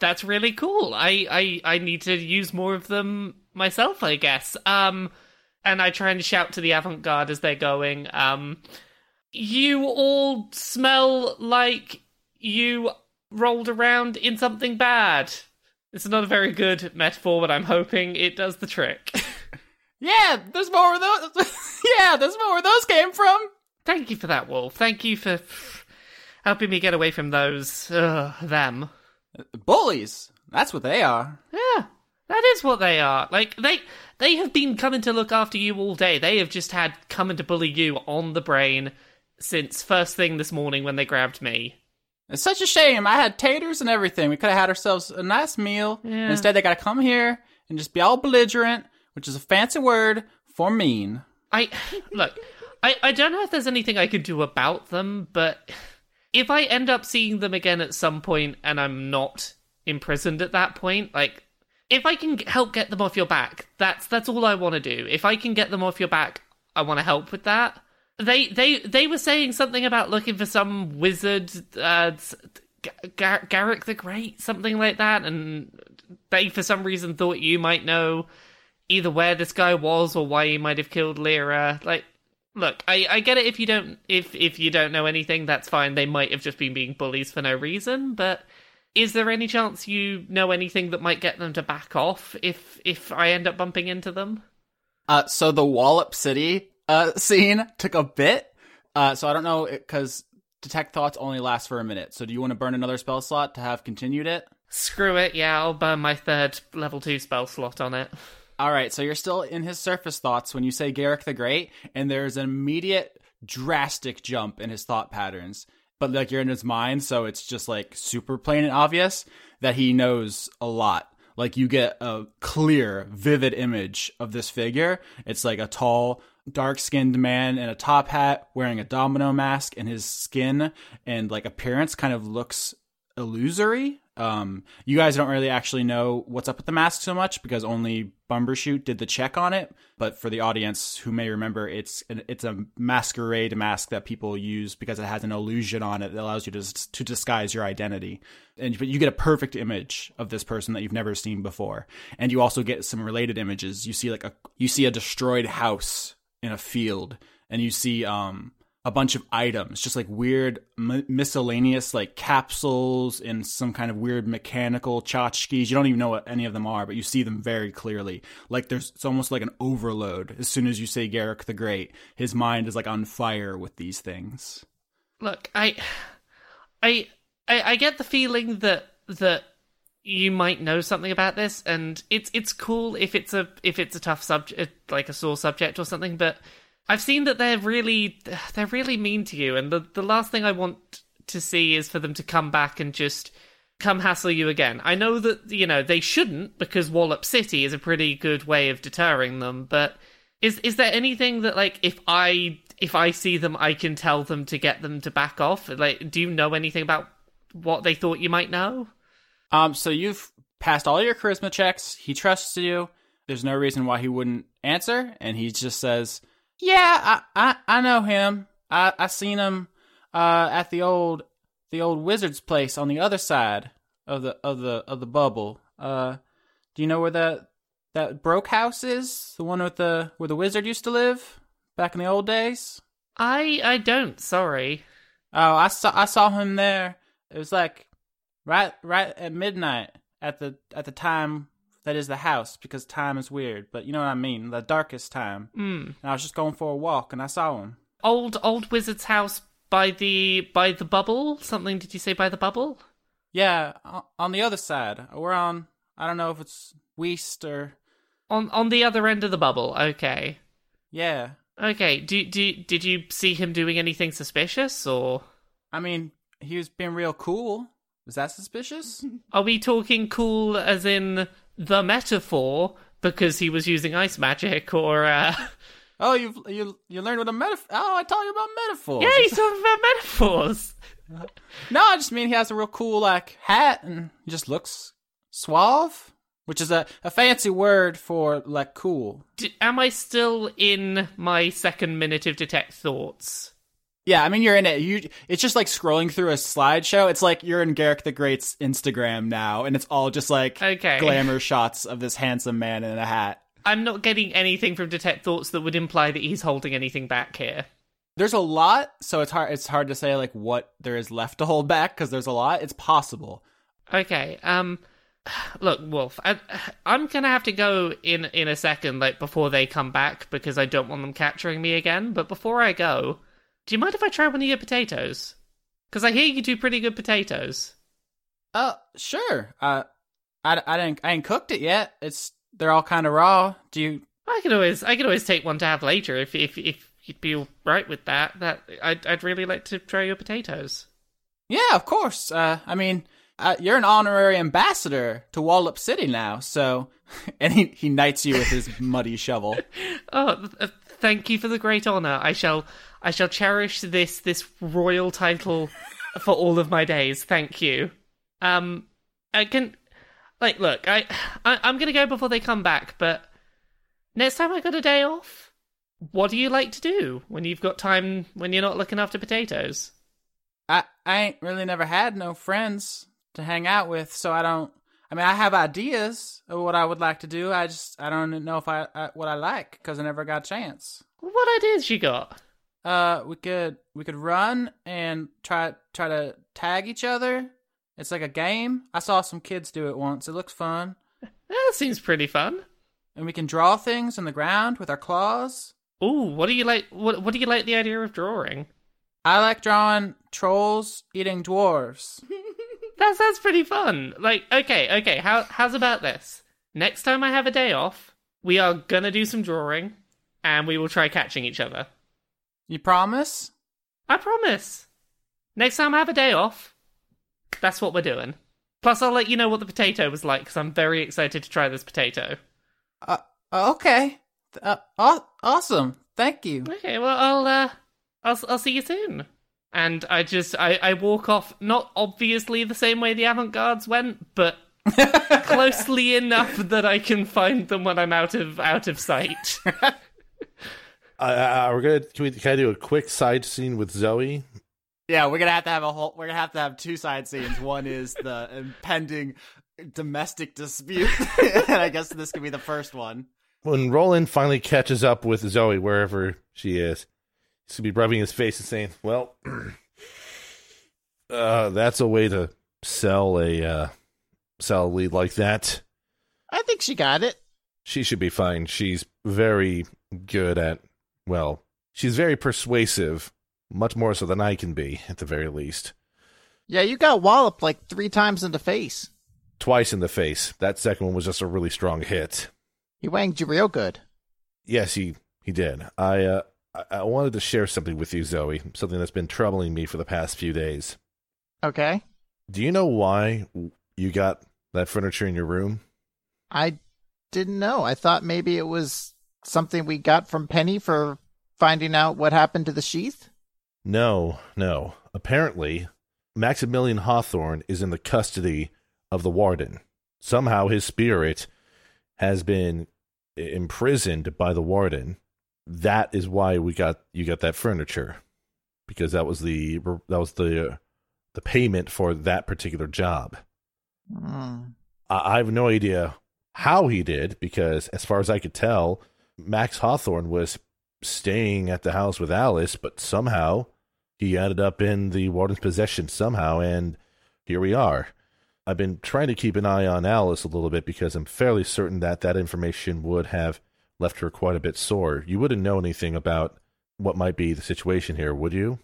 That's really cool. I need to use more of them myself, I guess. And I try and shout to the Avant-Garde as they're going, you all smell like you rolled around in something bad. It's not a very good metaphor, but I'm hoping it does the trick. Yeah, there's more where those. Yeah, there's more where those came from. Thank you for that, Wolf. Thank you for helping me get away from those them bullies. That's what they are. Yeah, that is what they are. Like they have been coming to look after you all day. They have just had coming to bully you on the brain since first thing this morning when they grabbed me. It's such a shame. I had taters and everything. We could have had ourselves a nice meal. Yeah. And instead, they got to come here and just be all belligerent. Which is a fancy word for mean. I don't know if there's anything I could do about them, but if I end up seeing them again at some point and I'm not imprisoned at that point, like, if I can help get them off your back, that's all I want to do. If I can get them off your back, I want to help with that. They were saying something about looking for some wizard, Garrick the Great, something like that, and they for some reason thought you might know either where this guy was or why he might have killed Lyra. Like, look, I get it if you don't know anything, that's fine. They might have just been being bullies for no reason, but is there any chance you know anything that might get them to back off if I end up bumping into them? So the Wallop City scene took a bit. So I don't know, because Detect Thoughts only lasts for a minute. So do you want to burn another spell slot to have continued it? Screw it, yeah, I'll burn my third level 2 spell slot on it. All right, so you're still in his surface thoughts when you say Garrick the Great, and there's an immediate drastic jump in his thought patterns. But, like, you're in his mind, so it's just, like, super plain and obvious that he knows a lot. Like, you get a clear, vivid image of this figure. It's, like, a tall, dark-skinned man in a top hat wearing a domino mask, and his skin and, like, appearance kind of looks illusory. You guys don't really actually know what's up with the mask so much because only Bumbershoot did the check on it. But for the audience who may remember, it's a masquerade mask that people use because it has an illusion on it that allows you to disguise your identity. But you get a perfect image of this person that you've never seen before. And you also get some related images. You see a destroyed house in a field, and you see a bunch of items, just like weird miscellaneous like capsules and some kind of weird mechanical tchotchkes. You don't even know what any of them are, but you see them very clearly. Like it's almost like an overload. As soon as you say Garrick the Great, his mind is like on fire with these things. Look, I get the feeling that you might know something about this, and it's cool if it's a tough subject, like a sore subject or something. But I've seen that they're really mean to you, and the last thing I want to see is for them to come back and just come hassle you again. I know that, you know, they shouldn't, because Wallop City is a pretty good way of deterring them. But is there anything that, like, if I see them, I can tell them to get them to back off? Like, do you know anything about what they thought you might know? So you've passed all your charisma checks. He trusts you. There's no reason why he wouldn't answer. And he just says, yeah, I know him. I seen him at the old wizard's place on the other side of the bubble. Do you know where that Broke house is? The one with where the wizard used to live back in the old days? I don't, sorry. Oh, I saw him there. It was like right at midnight at the time that is the house, because time is weird, but you know what I mean, the darkest time. And I was just going for a walk and I saw him. Old wizard's house by the bubble? Something, did you say by the bubble? Yeah, on the other side. We're on, I don't know if it's west or on the other end of the bubble. Okay. Yeah. Okay. Did you see him doing anything suspicious, or? I mean, he was being real cool. Was that suspicious? Are we talking cool as in the metaphor, because he was using ice magic, or? Oh, you learned what a metaphor. Oh, I taught you about metaphors. Yeah, he's talking about metaphors. No, I just mean he has a real cool like hat and he just looks suave, which is a fancy word for like cool. Am I still in my second minute of detect thoughts? Yeah, I mean, you're in it. It's just like scrolling through a slideshow. It's like you're in Garrick the Great's Instagram now, and it's all just like glamour shots of this handsome man in a hat. I'm not getting anything from Detect Thoughts that would imply that he's holding anything back here. There's a lot, so it's hard to say like what there is left to hold back, because there's a lot. It's possible. Okay, look, Wolf, I'm going to have to go in a second, like, before they come back, because I don't want them capturing me again. But before I go, do you mind if I try one of your potatoes? Because I hear you do pretty good potatoes. Sure. I ain't cooked it yet. They're all kind of raw. Do you? I could always take one to have later if you'd be all right with that. I'd really like to try your potatoes. Yeah, of course. I mean, you're an honorary ambassador to Wallop City now. So, and he knights you with his muddy shovel. Oh, thank you for the great honor. I shall cherish this royal title for all of my days. Thank you. I'm gonna go before they come back. But next time I got a day off, what do you like to do when you've got time when you're not looking after potatoes? I ain't really never had no friends to hang out with, so I don't. I mean, I have ideas of what I would like to do. I don't know if what I like, because I never got a chance. What ideas you got? We could run and try to tag each other. It's like a game. I saw some kids do it once. It looks fun. That seems pretty fun. And we can draw things on the ground with our claws. Ooh, what do you like? What do you like the idea of drawing? I like drawing trolls eating dwarves. That sounds pretty fun. Like, okay. How's about this? Next time I have a day off, we are gonna do some drawing, and we will try catching each other. You promise? I promise. Next time I have a day off, that's what we're doing. Plus, I'll let you know what the potato was like, because I'm very excited to try this potato. Okay. Awesome. Thank you. Okay, well, I'll see you soon. And I walk off, not obviously the same way the avant-gardes went, but closely enough that I can find them when I'm out of sight. Can I do a quick side scene with Zoe? Yeah, we're gonna have to have two side scenes. One is the impending domestic dispute, and I guess this could be the first one. When Roland finally catches up with Zoe wherever she is, He's going to be rubbing his face and saying, well, that's a way to sell a lead like that. I think she got it. She should be fine. She's very good at, well, she's very persuasive, much more so than I can be, at the very least. Yeah, you got walloped like 3 times in the face. Twice in the face. That second one was just a really strong hit. He wanged you real good. Yes, he did. I wanted to share something with you, Zoe, something that's been troubling me for the past few days. Okay. Do you know why you got that furniture in your room? I didn't know. I thought maybe it was something we got from Penny for finding out what happened to the sheath. No. Apparently, Maximilian Hawthorne is in the custody of the Warden. Somehow his spirit has been imprisoned by the Warden. That is why you got that furniture, because that was the payment for that particular job. Mm. I have no idea how he did, because as far as I could tell, Max Hawthorne was staying at the house with Alice, but somehow he ended up in the Warden's possession somehow, and here we are. I've been trying to keep an eye on Alice a little bit, because I'm fairly certain that information would have left her quite a bit sore. You wouldn't know anything about what might be the situation here, would you?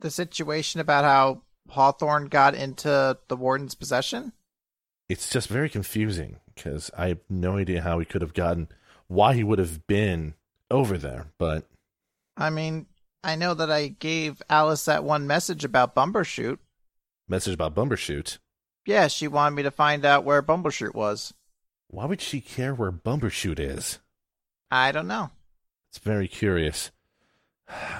The situation about how Hawthorne got into the Warden's possession? It's just very confusing, because I have no idea how he could have gotten, why he would have been over there, but... I mean, I know that I gave Alice that one message about Bumbershoot. Message about Bumbershoot? Yeah, she wanted me to find out where Bumbershoot was. Why would she care where Bumbershoot is? I don't know. It's very curious.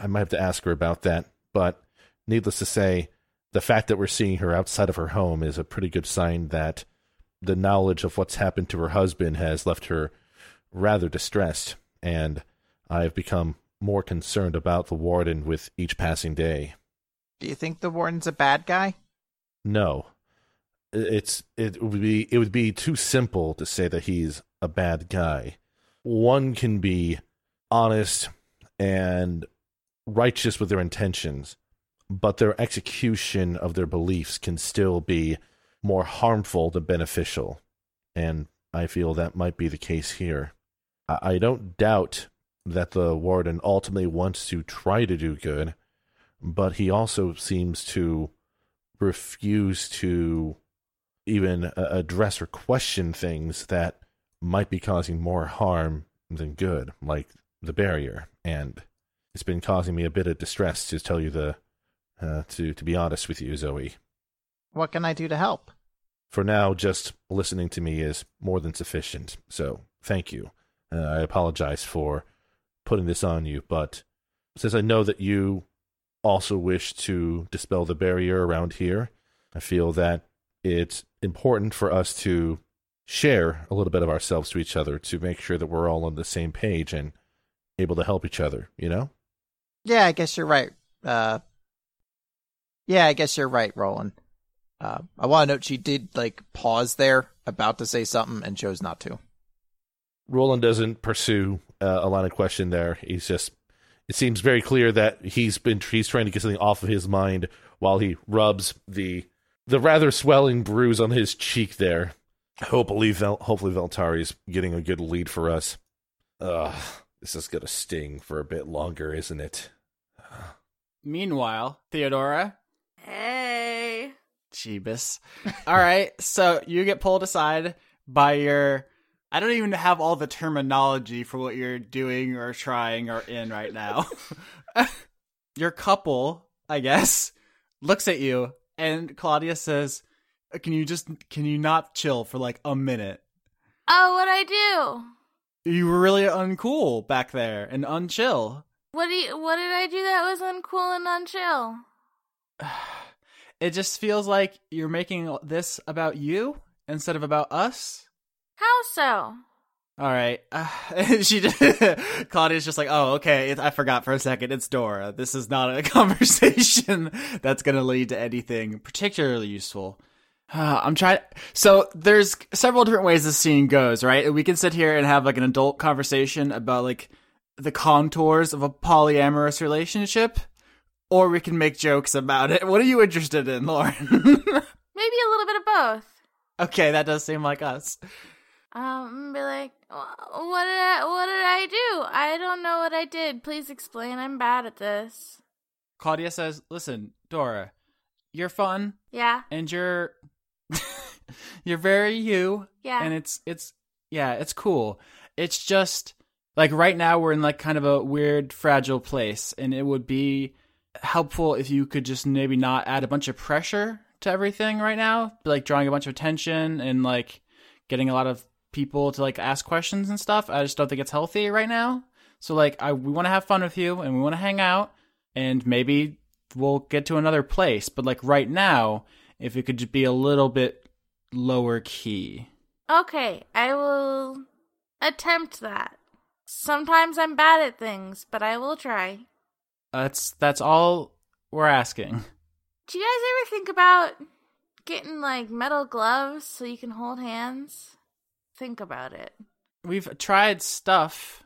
I might have to ask her about that, but needless to say, the fact that we're seeing her outside of her home is a pretty good sign that the knowledge of what's happened to her husband has left her rather distressed, and I've become more concerned about the Warden with each passing day. Do you think the Warden's a bad guy? No. It would be too simple to say that he's a bad guy. One can be honest and righteous with their intentions, but their execution of their beliefs can still be more harmful than beneficial, and I feel that might be the case here. I don't doubt that the Warden ultimately wants to try to do good, but he also seems to refuse to even address or question things that might be causing more harm than good, like the barrier, and it's been causing me a bit of distress, to tell you to be honest with you, Zoe. What can I do to help? For now, just listening to me is more than sufficient, so thank you. I apologize for putting this on you, but since I know that you also wish to dispel the barrier around here, I feel that it's important for us to share a little bit of ourselves to each other to make sure that we're all on the same page and able to help each other, you know? Yeah, I guess you're right. Roland. I want to note she did, pause there, about to say something, and chose not to. Roland doesn't pursue a line of question there. He's just, it seems very clear that he's trying to get something off of his mind while he rubs the rather swelling bruise on his cheek there. Hopefully Valtari's getting a good lead for us. This is going to sting for a bit longer, isn't it? Meanwhile, Theodora. Hey. Jeebus. All right, so you get pulled aside by your... I don't even have all the terminology for what you're doing or trying or in right now. Your couple, I guess, looks at you, and Claudia says... Can you not chill for a minute? Oh, what'd I do? You were really uncool back there and unchill. What did I do that was uncool and unchill? It just feels like you're making this about you instead of about us. How so? All right. Claudia's just like, oh, okay, I forgot for a second. It's Dora. This is not a conversation that's going to lead to anything particularly useful. I'm trying. So there's several different ways this scene goes, right? We can sit here and have an adult conversation about the contours of a polyamorous relationship, or we can make jokes about it. What are you interested in, Lauren? Maybe a little bit of both. Okay, that does seem like us. Be like, what did I do? I don't know what I did. Please explain. I'm bad at this. Claudia says, listen, Dora, you're fun. Yeah. And you're very you. Yeah. And it's cool. It's just, like, right now we're in, like, kind of a weird, fragile place, and it would be helpful if you could just maybe not add a bunch of pressure to everything right now, like, drawing a bunch of attention and, like, getting a lot of people to, like, ask questions and stuff. I just don't think it's healthy right now. So, like, we want to have fun with you, and we want to hang out, and maybe we'll get to another place. But, like, right now, if it could just be a little bit lower key. Okay, I will attempt that. Sometimes I'm bad at things, but I will try. That's all we're asking. Do you guys ever think about getting, like, metal gloves so you can hold hands? Think about it. We've tried stuff.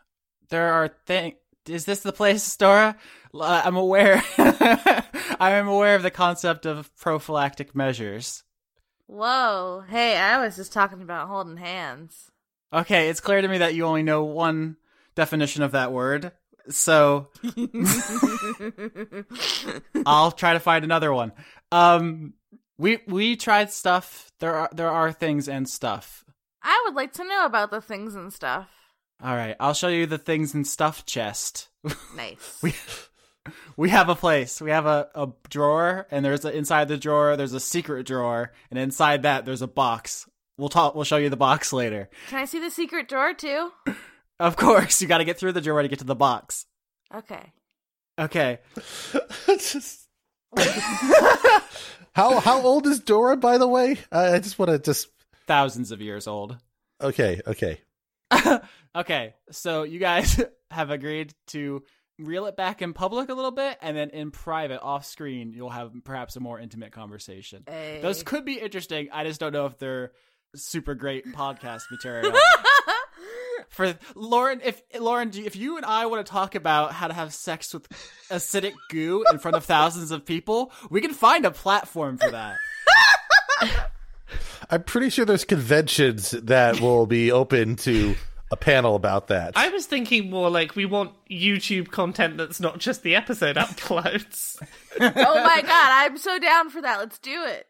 There are things... Is this the place, Dora? I'm aware. I am aware of the concept of prophylactic measures. Whoa. Hey, I was just talking about holding hands. Okay, it's clear to me that you only know one definition of that word, so I'll try to find another one. We tried stuff. There are things and stuff. I would like to know about the things and stuff. All right, I'll show you the things and stuff chest. Nice. We have a place. We have a drawer, and there's inside the drawer there's a secret drawer, and inside that there's a box. We'll show you the box later. Can I see the secret drawer too? Of course. You got to get through the drawer to get to the box. Okay. How old is Dora, by the way? I just want to just... Thousands of years old. Okay. Okay, so you guys have agreed to reel it back in public a little bit, and then in private, off screen, you'll have perhaps a more intimate conversation. Hey. Those could be interesting. I just don't know if they're super great podcast material. For Lauren, if you and I want to talk about how to have sex with acidic goo in front of thousands of people, we can find a platform for that. I'm pretty sure there's conventions that will be open to a panel about that. I was thinking more like we want YouTube content that's not just the episode uploads. Oh my god, I'm so down for that. Let's do it.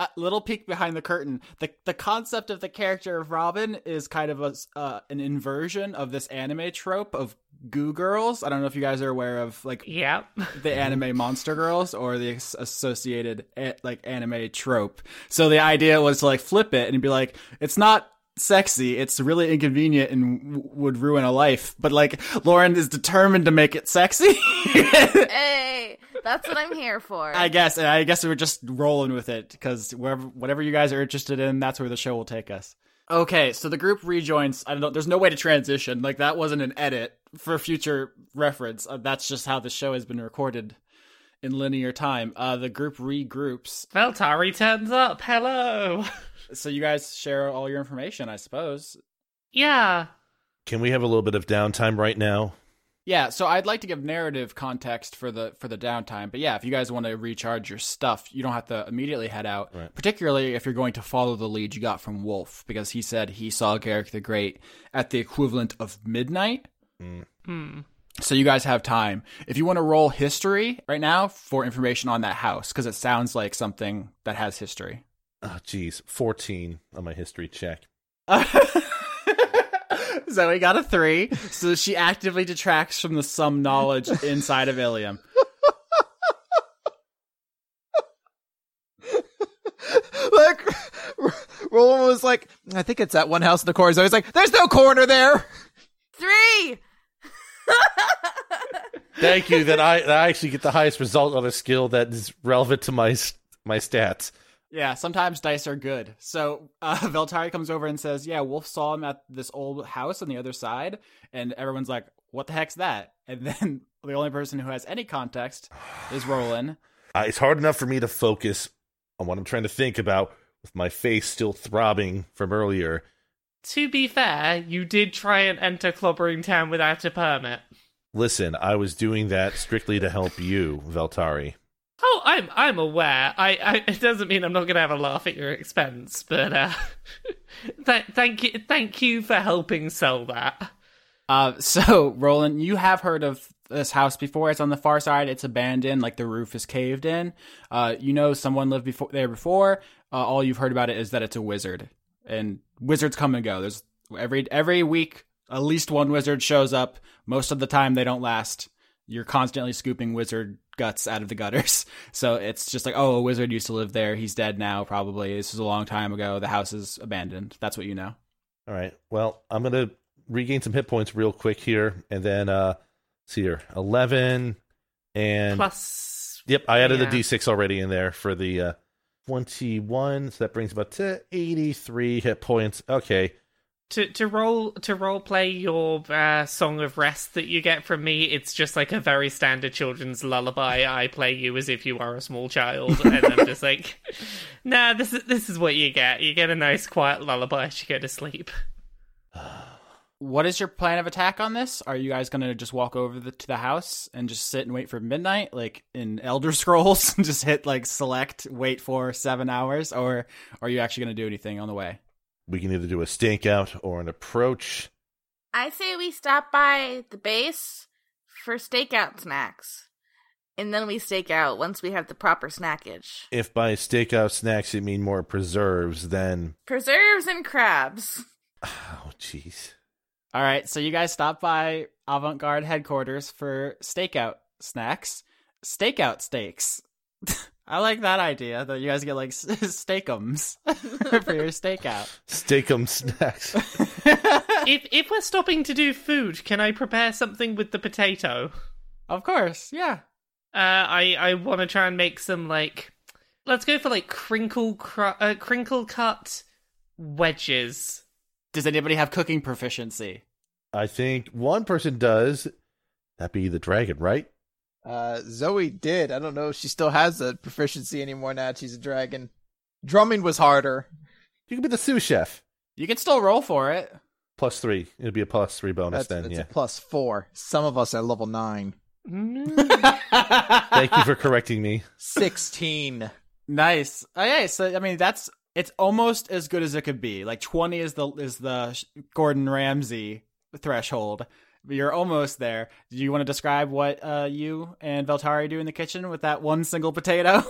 A little peek behind the curtain. The concept of the character of Robin is kind of an inversion of this anime trope of goo girls. I don't know if you guys are aware of, like, the anime monster girls or the associated anime trope. So the idea was to, like, flip it and be like, it's not sexy, it's really inconvenient and would ruin a life, but, like, Lauren is determined to make it sexy. Hey, that's what I'm here for. I guess we're just rolling with it, because whatever you guys are interested in, that's where the show will take us. Okay, so the group rejoins. I don't know, there's no way to transition, like, that wasn't an edit for future reference. That's just how the show has been recorded in linear time. The group regroups. Valtari turns up. Hello. So you guys share all your information, I suppose. Yeah. Can we have a little bit of downtime right now? Yeah, so I'd like to give narrative context for the downtime. But yeah, if you guys want to recharge your stuff, you don't have to immediately head out. Right. Particularly if you're going to follow the lead you got from Wolf, because he said he saw Garrick the Great at the equivalent of midnight. So you guys have time. If you want to roll history right now for information on that house, because it sounds like something that has history. Oh, geez. 14 on my history check. Zoe got a 3, so she actively detracts from the sum knowledge inside of Ilium. Like, Roland was like, I think it's that one house in the corner. Zoe's like, there's no corner there! 3! Thank you, that I actually get the highest result on a skill that is relevant to my stats. Yeah, sometimes dice are good. So Valtari comes over and says, yeah, Wolf saw him at this old house on the other side. And everyone's like, what the heck's that? And then the only person who has any context is Roland. It's hard enough for me to focus on what I'm trying to think about with my face still throbbing from earlier. To be fair, you did try and enter Clobbering Town without a permit. Listen, I was doing that strictly to help you, Valtari. Oh, I'm aware. I it doesn't mean I'm not going to have a laugh at your expense, but thank you for helping sell that. So, Roland, you have heard of this house before. It's on the far side. It's abandoned, like the roof is caved in. You know someone lived there before. All you've heard about it is that it's a wizard, and wizards come and go. There's every week at least one wizard shows up. Most of the time they don't last. You're constantly scooping wizard guts out of the gutters. So it's just like, oh, a wizard used to live there. He's dead now, probably. This was a long time ago. The house is abandoned. That's what you know. All right. Well, I'm going to regain some hit points real quick here. And then, see here, 11 and... Plus... Yep, I added the D6 already in there for the 21. So that brings about to 83 hit points. Okay. To role play your song of rest that you get from me, it's just like a very standard children's lullaby. I play you as if you are a small child, and I'm just like, nah, this is what you get. You get a nice quiet lullaby as you go to sleep. What is your plan of attack on this? Are you guys gonna just walk over to the house and just sit and wait for midnight, like in Elder Scrolls, and just hit like select, wait for 7 hours, or are you actually gonna do anything on the way? We can either do a stink out or an approach. I say we stop by the base for stakeout snacks. And then we stake out once we have the proper snackage. If by stakeout snacks you mean more preserves, then... Preserves and crabs. Oh, jeez. All right, so you guys stop by Avant-Garde headquarters for stakeout snacks. Stakeout steaks. I like that idea, that you guys get, like, steakums for your stakeout. Steakum snacks. If we're stopping to do food, can I prepare something with the potato? Of course, yeah. I want to try and make some, like... Let's go for, like, crinkle cut wedges. Does anybody have cooking proficiency? I think one person does. That'd be the dragon, right? Zoe did. I don't know if she still has the proficiency anymore now. She's a dragon. Drumming was harder. You could be the sous chef. You can still roll for it. +3. It'd be a +3 bonus then. It's a +4. Some of us are level 9. Thank you for correcting me. 16. Nice. Okay, so I mean it's almost as good as it could be. Like 20 is the Gordon Ramsay threshold. You're almost there. Do you want to describe what you and Valtari do in the kitchen with that one single potato?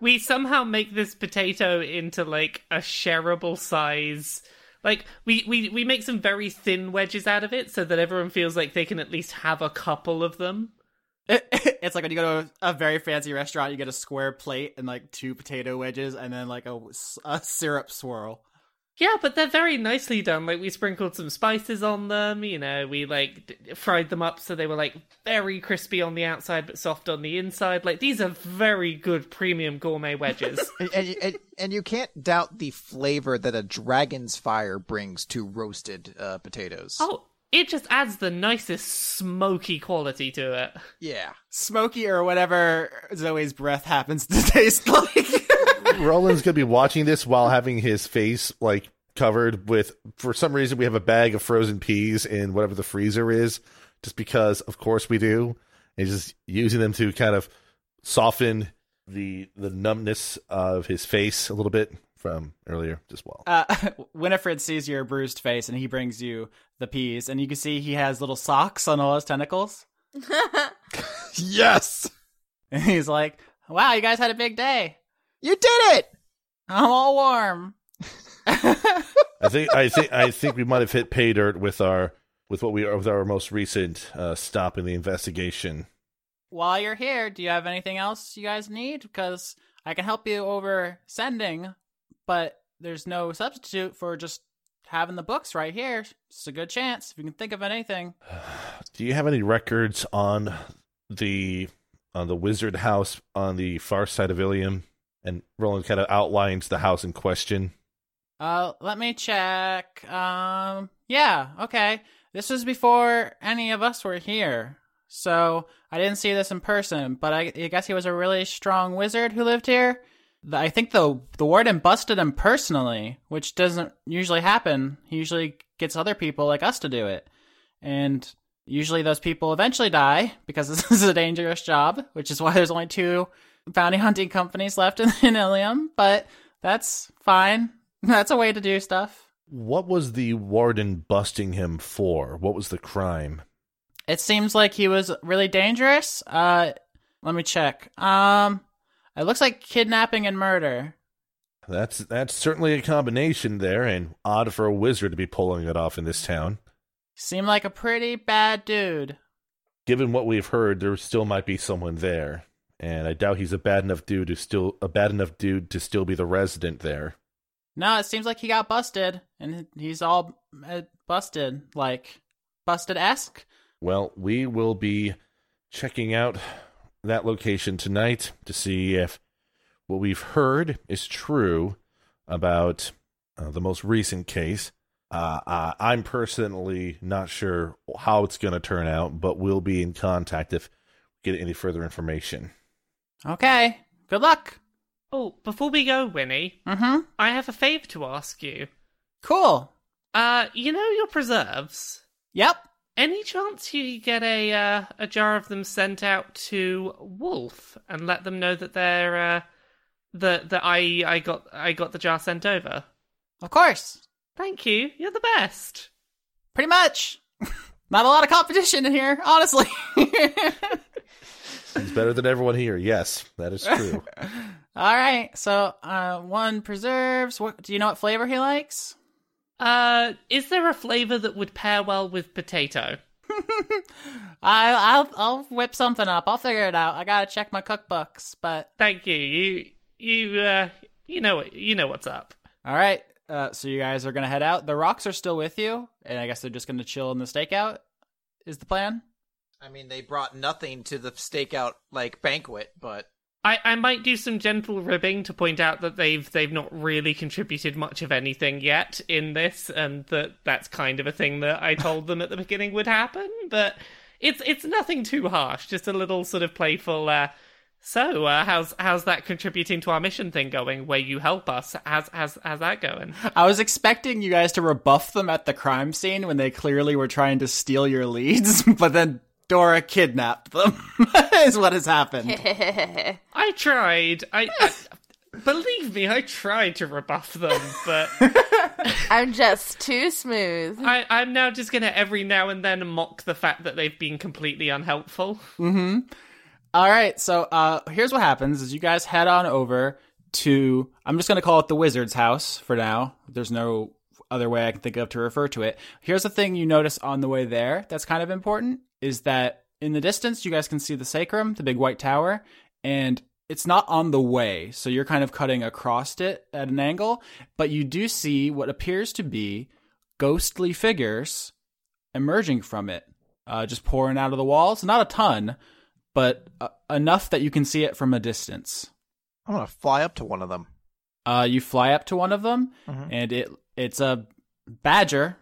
We somehow make this potato into, like, a shareable size. Like, we make some very thin wedges out of it so that everyone feels like they can at least have a couple of them. It's like when you go to a very fancy restaurant, you get a square plate and, like, 2 potato wedges and then, like, a syrup swirl. Yeah, but they're very nicely done. Like, we sprinkled some spices on them, you know, we, like, fried them up so they were, like, very crispy on the outside but soft on the inside. Like, these are very good premium gourmet wedges. and you can't doubt the flavor that a dragon's fire brings to roasted potatoes. Oh, it just adds the nicest smoky quality to it. Yeah. Smoky or whatever Zoe's breath happens to taste like. Roland's going to be watching this while having his face, like, covered with, for some reason, we have a bag of frozen peas in whatever the freezer is, just because, of course, we do. And he's just using them to kind of soften the numbness of his face a little bit from earlier as well. Winifred sees your bruised face, and he brings you the peas, and you can see he has little socks on all his tentacles. Yes! And he's like, wow, you guys had a big day. You did it! I'm all warm. I think we might have hit pay dirt with our most recent stop in the investigation. While you're here, do you have anything else you guys need? Because I can help you over sending, but there's no substitute for just having the books right here. It's a good chance if you can think of anything. Do you have any records on the wizard house on the far side of Ilium? And Roland kind of outlines the house in question. Let me check. Yeah, okay. This was before any of us were here, so I didn't see this in person, but I guess he was a really strong wizard who lived here. I think the warden busted him personally, which doesn't usually happen. He usually gets other people like us to do it. And usually those people eventually die because this is a dangerous job, which is why there's only 2 bounty hunting companies left in Ilium. But that's fine. That's a way to do stuff. What was the warden busting him for? What was the crime? It seems like he was really dangerous. Let me check. It looks like kidnapping and murder. That's certainly a combination there, and odd for a wizard to be pulling it off in this town. Seemed like a pretty bad dude. Given what we've heard, there still might be someone there, and I doubt he's a bad enough dude to still be the resident there. No, it seems like he got busted, and he's all busted, like busted-esque. Well, we will be checking out that location tonight to see if what we've heard is true about the most recent case. I'm personally not sure how it's going to turn out, but we'll be in contact if we get any further information. Okay. Good luck. Oh, before we go, Winnie, I have a favour to ask you. Cool. You know your preserves? Yep. Any chance you could get a jar of them sent out to Wolf and let them know that they're... I got the jar sent over. Of course. Thank you. You're the best. Pretty much. Not a lot of competition in here, honestly. He's better than everyone here. Yes, that is true. All right. So, one preserves. Do you know what flavor he likes? Is there a flavor that would pair well with potato? I'll whip something up. I'll figure it out. I gotta check my cookbooks, but thank you. You know what's up. All right. So you guys are gonna head out. The rocks are still with you, and I guess they're just gonna chill in the stakeout. Is the plan? I mean, they brought nothing to the stakeout like banquet, but I might do some gentle ribbing to point out that they've not really contributed much of anything yet in this, and that's kind of a thing that I told them at the beginning would happen, but it's nothing too harsh, just a little sort of playful, how's that contributing to our mission thing going, where you help us? How's that going? I was expecting you guys to rebuff them at the crime scene when they clearly were trying to steal your leads, but then... Dora kidnapped them, is what has happened. I tried. I believe me, I tried to rebuff them, but... I'm just too smooth. I'm now just going to every now and then mock the fact that they've been completely unhelpful. Mm-hmm. All right, so here's what happens, is you guys head on over to... I'm just going to call it the wizard's house for now. There's no other way I can think of to refer to it. Here's a thing you notice on the way there that's kind of important. Is that in the distance, you guys can see the sacrum, the big white tower, and it's not on the way, so you're kind of cutting across it at an angle, but you do see what appears to be ghostly figures emerging from it, just pouring out of the walls. Not a ton, but enough that you can see it from a distance. I'm going to fly up to one of them. You fly up to one of them, and it's a badger.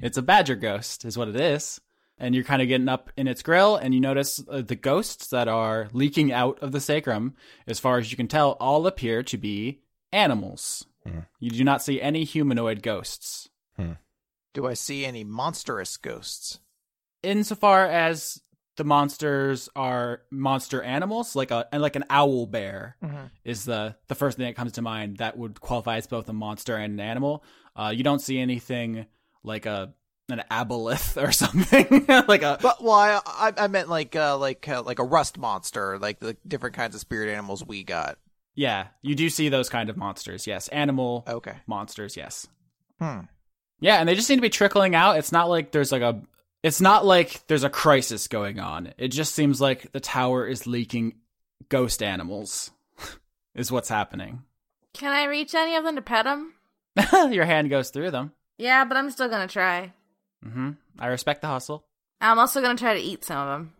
It's a badger ghost is what it is. And you're kind of getting up in its grill, and you notice the ghosts that are leaking out of the sacrum, as far as you can tell, all appear to be animals. Mm. You do not see any humanoid ghosts. Mm. Do I see any monstrous ghosts? Insofar as the monsters are monster animals, like an owl bear is the first thing that comes to mind that would qualify as both a monster and an animal. You don't see anything like an aboleth or something. I meant like a rust monster, like the different kinds of spirit animals we got. Yeah, you do see those kind of monsters. Yes, animal. Okay. Monsters. Yes. Hmm. Yeah, and they just seem to be trickling out. It's not like there's a crisis going on. It just seems like the tower is leaking ghost animals. Is what's happening. Can I reach any of them to pet them? Your hand goes through them. Yeah, but I'm still gonna try. Mm-hmm. I respect the hustle. I'm also going to try to eat some of them.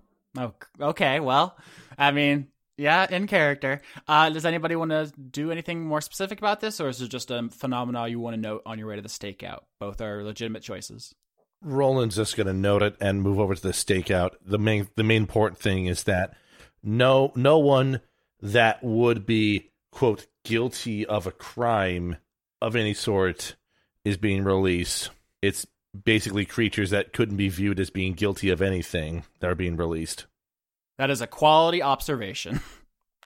Oh, okay. Well, I mean, yeah, in character. Does anybody want to do anything more specific about this, or is it just a phenomena you want to note on your way to the stakeout? Both are legitimate choices. Roland's just going to note it and move over to the stakeout. The main important thing is that no one that would be, quote, guilty of a crime of any sort is being released. It's basically creatures that couldn't be viewed as being guilty of anything that are being released. That is a quality observation.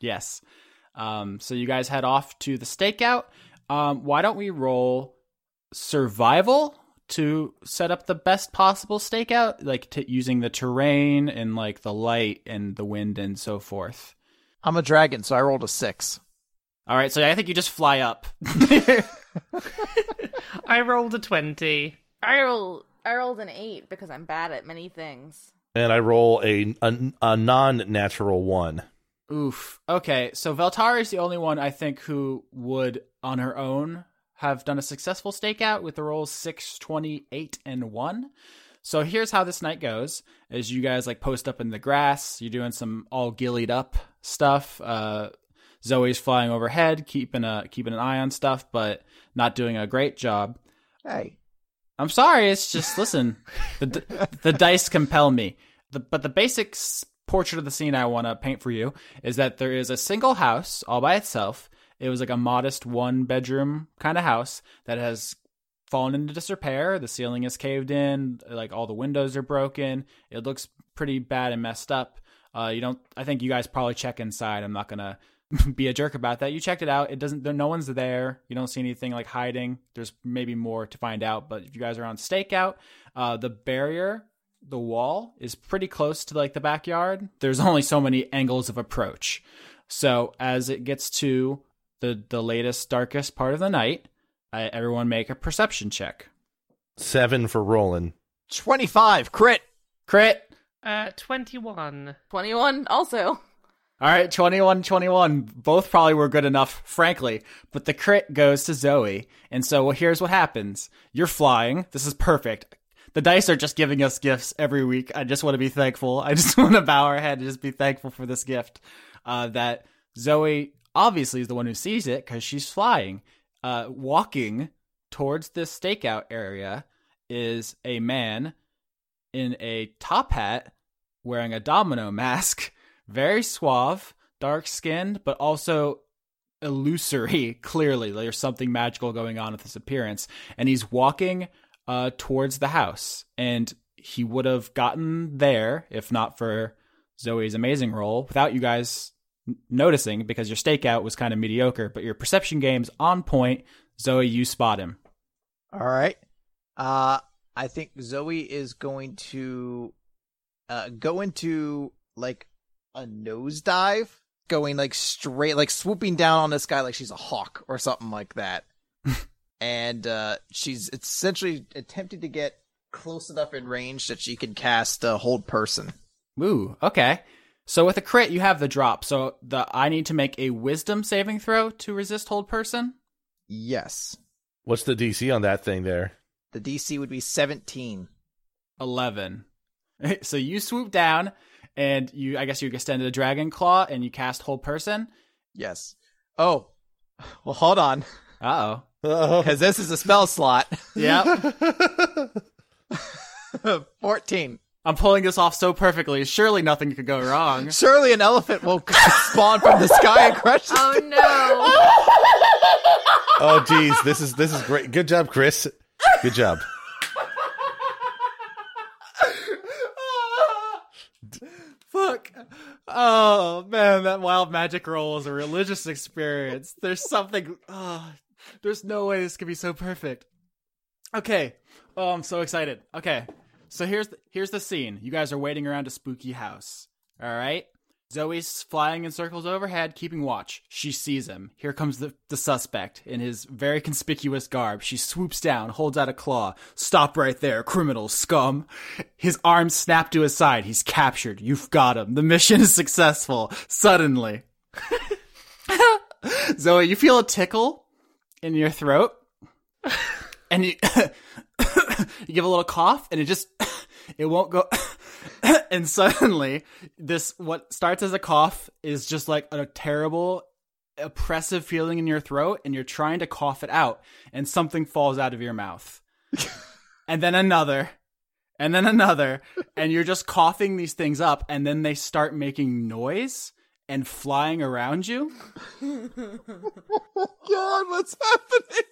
Yes. So you guys head off to the stakeout. Why don't we roll survival to set up the best possible stakeout, like using the terrain and like the light and the wind and so forth. I'm a dragon, so I rolled a 6. All right, so I think you just fly up. I rolled a 20. I rolled an 8 because I'm bad at many things. And I roll a non-natural 1. Oof. Okay, so Valtari is the only one I think who would, on her own, have done a successful stakeout with the rolls 6, 20, 8, and 1. So here's how this night goes. As you guys like post up in the grass, you're doing some all gillied up stuff. Zoe's flying overhead, keeping an eye on stuff, but not doing a great job. Hey. I'm sorry, it's just, listen, the dice compel me. But the basic portrait of the scene I want to paint for you is that there is a single house all by itself. It was like a modest one-bedroom kind of house that has fallen into disrepair. The ceiling is caved in, like all the windows are broken. It looks pretty bad and messed up. I think you guys probably check inside. I'm not going to be a jerk about that. You checked it out. It doesn't, there, no one's there. You don't see anything like hiding. There's maybe more to find out, but if you guys are on stakeout, the barrier, the wall is pretty close to like the backyard. There's only so many angles of approach. So as it gets to the latest, darkest part of the night, everyone make a perception check. 7 for Roland. 25. Crit. 21. 21 also. All right, 21. Both probably were good enough, frankly, but the crit goes to Zoe. And so here's what happens. You're flying. This is perfect. The dice are just giving us gifts every week. I just want to be thankful. I just want to bow our head and just be thankful for this gift that Zoe obviously is the one who sees it because she's flying. Walking towards this stakeout area is a man in a top hat wearing a domino mask. Very suave, dark-skinned, but also illusory, clearly. There's something magical going on with this appearance. And he's walking towards the house. And he would have gotten there, if not for Zoe's amazing roll, without you guys noticing, because your stakeout was kind of mediocre. But your perception game's on point. Zoe, you spot him. All right. I think Zoe is going to go into, like, a nosedive, going like straight, like swooping down on this guy like she's a hawk or something like that. And she's essentially attempting to get close enough in range that she can cast Hold Person. Ooh, okay. So with a crit, you have the drop. So I need to make a wisdom saving throw to resist Hold Person? Yes. What's the DC on that thing there? The DC would be 17. 11. So you swoop down, and you extended a dragon claw and you cast Hold Person? Yes. Oh, well, hold on. Uh-oh. Because this is a spell slot. Yep. 14. I'm pulling this off so perfectly. Surely nothing could go wrong. Surely an elephant will spawn from the sky and crush it. Oh, no. Oh, geez. This is great. Good job, Chris. Good job. Fuck. Oh, man, that wild magic roll is a religious experience. There's something... Oh, there's no way this could be so perfect. Okay. Oh, I'm so excited. Okay. So here's the scene. You guys are waiting around a spooky house. All right? Zoe's flying in circles overhead, keeping watch. She sees him. Here comes the suspect in his very conspicuous garb. She swoops down, holds out a claw. Stop right there, criminal scum. His arms snap to his side. He's captured. You've got him. The mission is successful. Suddenly. Zoe, you feel a tickle in your throat. And you, you give a little cough, and it just... It won't go... And suddenly, this what starts as a cough is just like a terrible, oppressive feeling in your throat, and you're trying to cough it out, and something falls out of your mouth. And then another, and then another, and you're just coughing these things up, and then they start making noise and flying around you. Oh God, what's happening?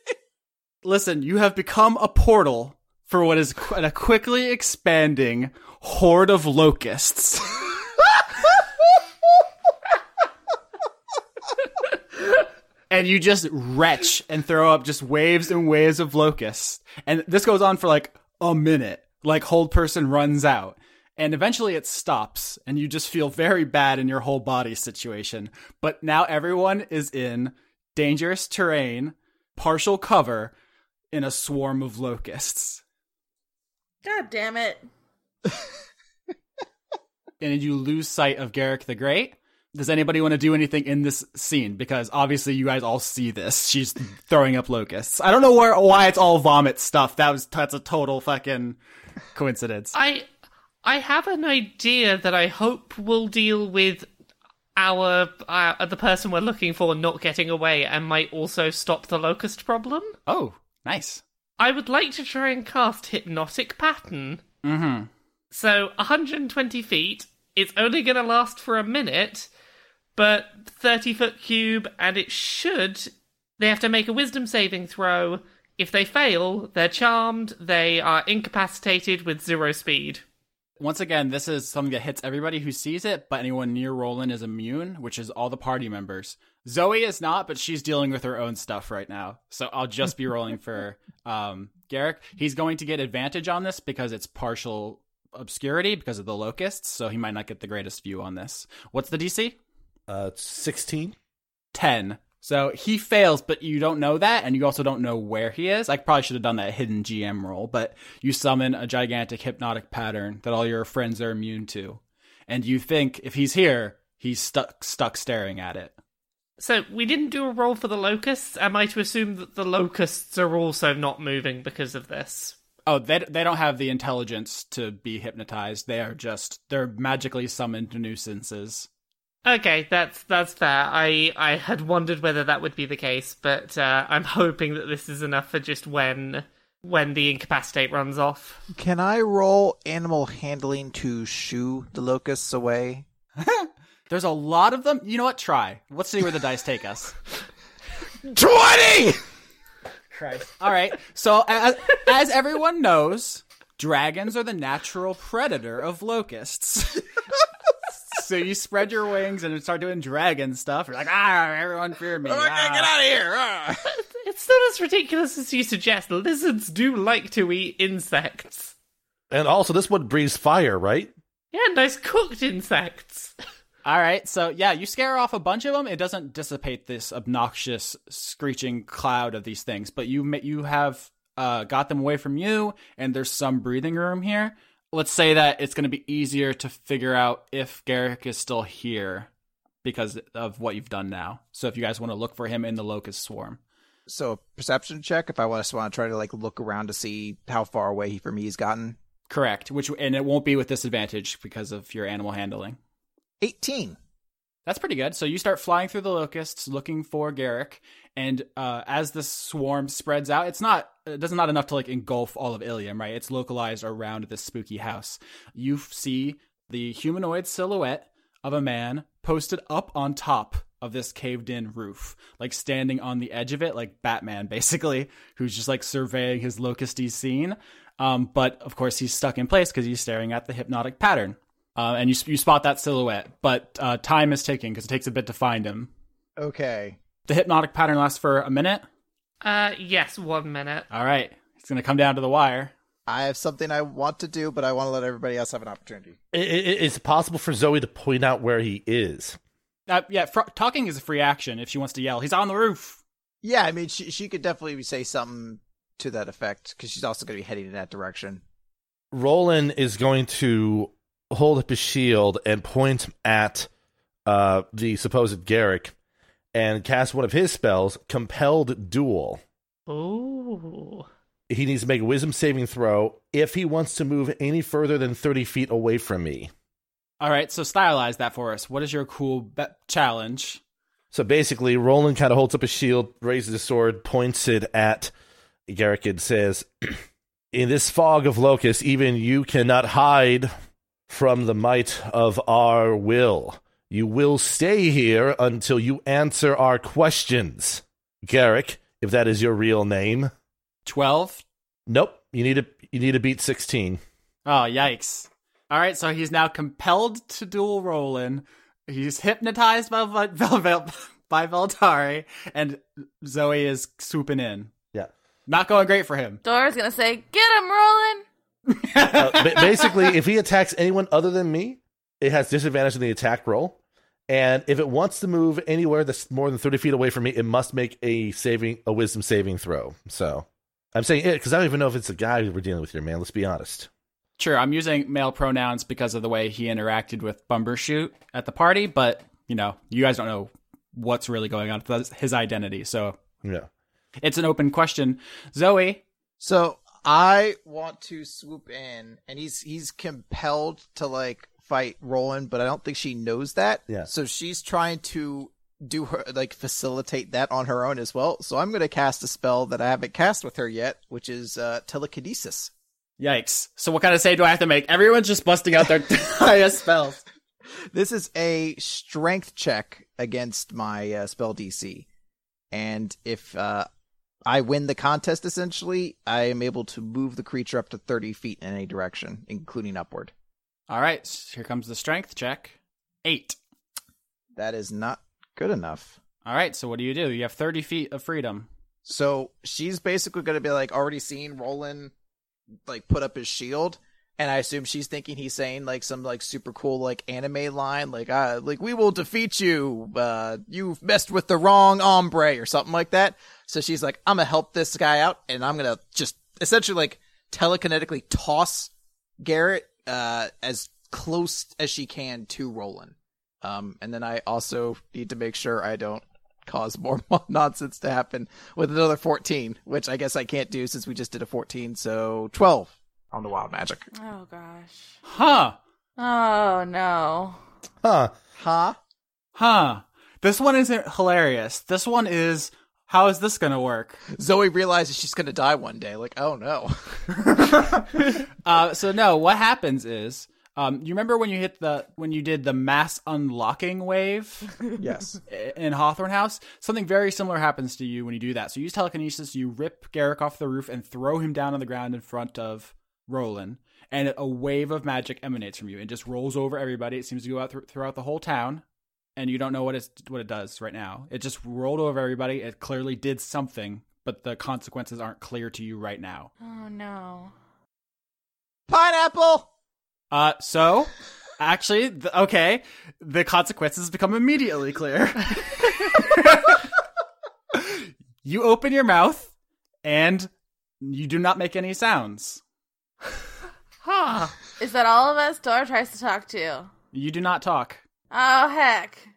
Listen, you have become a portal for what is a quickly expanding horde of locusts. And you just retch and throw up just waves and waves of locusts. And this goes on for like a minute. Like, hold person runs out. And eventually it stops, and you just feel very bad in your whole body situation. But now everyone is in dangerous terrain, partial cover, in a swarm of locusts. God damn it. And you lose sight of Garrick the Great. Does anybody want to do anything in this scene? Because obviously you guys all see this. She's throwing up locusts. I don't know why it's all vomit stuff. That's a total fucking coincidence. I have an idea that I hope will deal with our the person we're looking for not getting away, and might also stop the locust problem. Oh, nice. I would like to try and cast Hypnotic Pattern. Mm-hmm. So 120 feet, it's only going to last for a minute, but 30-foot cube, and it should... They have to make a wisdom saving throw. If they fail, they're charmed, they are incapacitated with 0 speed. Once again, this is something that hits everybody who sees it, but anyone near Roland is immune, which is all the party members. Zoe is not, but she's dealing with her own stuff right now. So I'll just be rolling for Garrick. He's going to get advantage on this because it's partial obscurity because of the locusts, so he might not get the greatest view on this. What's the DC? 16? 10. So he fails, but you don't know that, and you also don't know where he is. I probably should have done that hidden GM roll, but you summon a gigantic hypnotic pattern that all your friends are immune to. And you think, if he's here, he's stuck staring at it. So we didn't do a roll for the locusts. Am I to assume that the locusts are also not moving because of this? Oh, they don't have the intelligence to be hypnotized. They're magically summoned nuisances. Okay, that's fair. I had wondered whether that would be the case, but I'm hoping that this is enough for just when the incapacitate runs off. Can I roll animal handling to shoo the locusts away? There's a lot of them. You know what? Try. Let's see where the dice take us. 20! Christ. All right. So as everyone knows, dragons are the natural predator of locusts. So you spread your wings and start doing dragon stuff. You're like, everyone fear me. Get out of here. It's not as ridiculous as you suggest. Lizards do like to eat insects. And also, this one breathes fire, right? Yeah, nice cooked insects. All right, so yeah, you scare off a bunch of them. It doesn't dissipate this obnoxious screeching cloud of these things, but you have got them away from you, and there's some breathing room here. Let's say that it's going to be easier to figure out if Garrick is still here because of what you've done now. So if you guys want to look for him in the locust swarm. So a perception check if I just want to try to like look around to see how far away from me he's gotten. Correct. And it won't be with disadvantage because of your animal handling. 18. That's pretty good. So you start flying through the locusts looking for Garrick. And as the swarm spreads out, it's not enough to like engulf all of Ilium, right? It's localized around this spooky house. You see the humanoid silhouette of a man posted up on top of this caved in roof, like standing on the edge of it, like Batman, basically, who's just like surveying his locusty scene. But of course, he's stuck in place because he's staring at the hypnotic pattern. And you spot that silhouette, but time is ticking because it takes a bit to find him. Okay. The hypnotic pattern lasts for a minute? Yes, 1 minute. All right. It's going to come down to the wire. I have something I want to do, but I want to let everybody else have an opportunity. Is it possible for Zoe to point out where he is? Talking is a free action if she wants to yell, he's on the roof! Yeah, I mean, she could definitely say something to that effect, because she's also going to be heading in that direction. Roland is going to hold up his shield and point at the supposed Garrick and cast one of his spells, Compelled Duel. Ooh. He needs to make a wisdom saving throw if he wants to move any further than 30 feet away from me. All right, so stylize that for us. What is your cool challenge? So basically, Roland kind of holds up his shield, raises his sword, points it at Garrick and says, "In this fog of locusts, even you cannot hide from the might of our will. You will stay here until you answer our questions. Garrick, if that is your real name." 12? Nope. You need to beat 16. Oh, yikes. All right, so he's now compelled to duel Roland. He's hypnotized by Valtari, and Zoe is swooping in. Yeah. Not going great for him. Dora's going to say, get him, Roland! Basically, if he attacks anyone other than me, it has disadvantage in the attack roll. And if it wants to move anywhere that's more than 30 feet away from me, it must make a wisdom saving throw. So I'm saying it because I don't even know if it's the guy we're dealing with here, man. Let's be honest. Sure, I'm using male pronouns because of the way he interacted with Bumbershoot at the party, but, you guys don't know what's really going on with his identity, so yeah, it's an open question. Zoe? So I want to swoop in, and he's compelled to, fight Roland, but I don't think she knows that. Yeah. So she's trying to do her, facilitate that on her own as well. So I'm going to cast a spell that I haven't cast with her yet, which is telekinesis. Yikes. So what kind of save do I have to make? Everyone's just busting out their highest spells. This is a strength check against my spell DC. And if I win the contest, essentially, I am able to move the creature up to 30 feet in any direction, including upward. All right. Here comes the strength check. 8. That is not good enough. All right. So what do? You have 30 feet of freedom. So she's basically going to be already seen Roland put up his shield, and I assume she's thinking he's saying some super cool anime line we will defeat you, you've messed with the wrong hombre or something like that. So she's I'm gonna help this guy out, and I'm gonna just essentially telekinetically toss Garrett as close as she can to Roland, and then I also need to make sure I don't cause more nonsense to happen with another 14, which I guess I can't do since we just did a 14, so 12 on the wild magic. Oh, gosh. Huh. Oh, no. Huh. Huh? Huh. This one isn't hilarious. This one is, how is this going to work? Zoe realizes she's going to die one day. Oh, no. So, no, what happens is, you remember when you did the mass unlocking wave? Yes. In Hawthorne House? Something very similar happens to you when you do that. So you use telekinesis, you rip Garrick off the roof and throw him down on the ground in front of Roland. And a wave of magic emanates from you and just rolls over everybody. It seems to go out throughout the whole town. And you don't know what it does right now. It just rolled over everybody. It clearly did something, but the consequences aren't clear to you right now. Oh, no. Pineapple! Okay, the consequences become immediately clear. You open your mouth, and you do not make any sounds. Huh. Is that all of us? Dora tries to talk to. You do not talk. Oh, heck.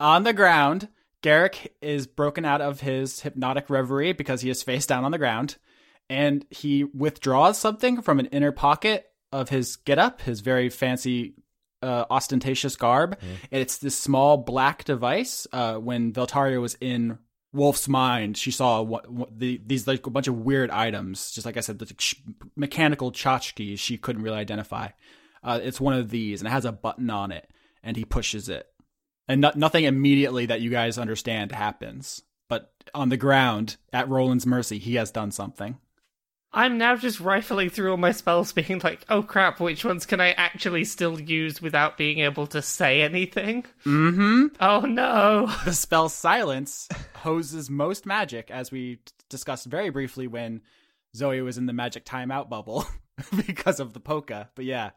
On the ground, Garrick is broken out of his hypnotic reverie because he is face down on the ground, and he withdraws something from an inner pocket of his getup, his very fancy, ostentatious garb. Mm. And it's this small black device. When Valtaria was in Wolf's mind, she saw these a bunch of weird items. Just like I said, the mechanical tchotchkes she couldn't really identify. It's one of these, and it has a button on it, and he pushes it. And nothing immediately that you guys understand happens. But on the ground, at Roland's mercy, he has done something. I'm now just rifling through all my spells being oh crap, which ones can I actually still use without being able to say anything? Mm-hmm. Oh no. The spell Silence hoses most magic, as we discussed very briefly when Zoe was in the magic timeout bubble because of the polka, but yeah.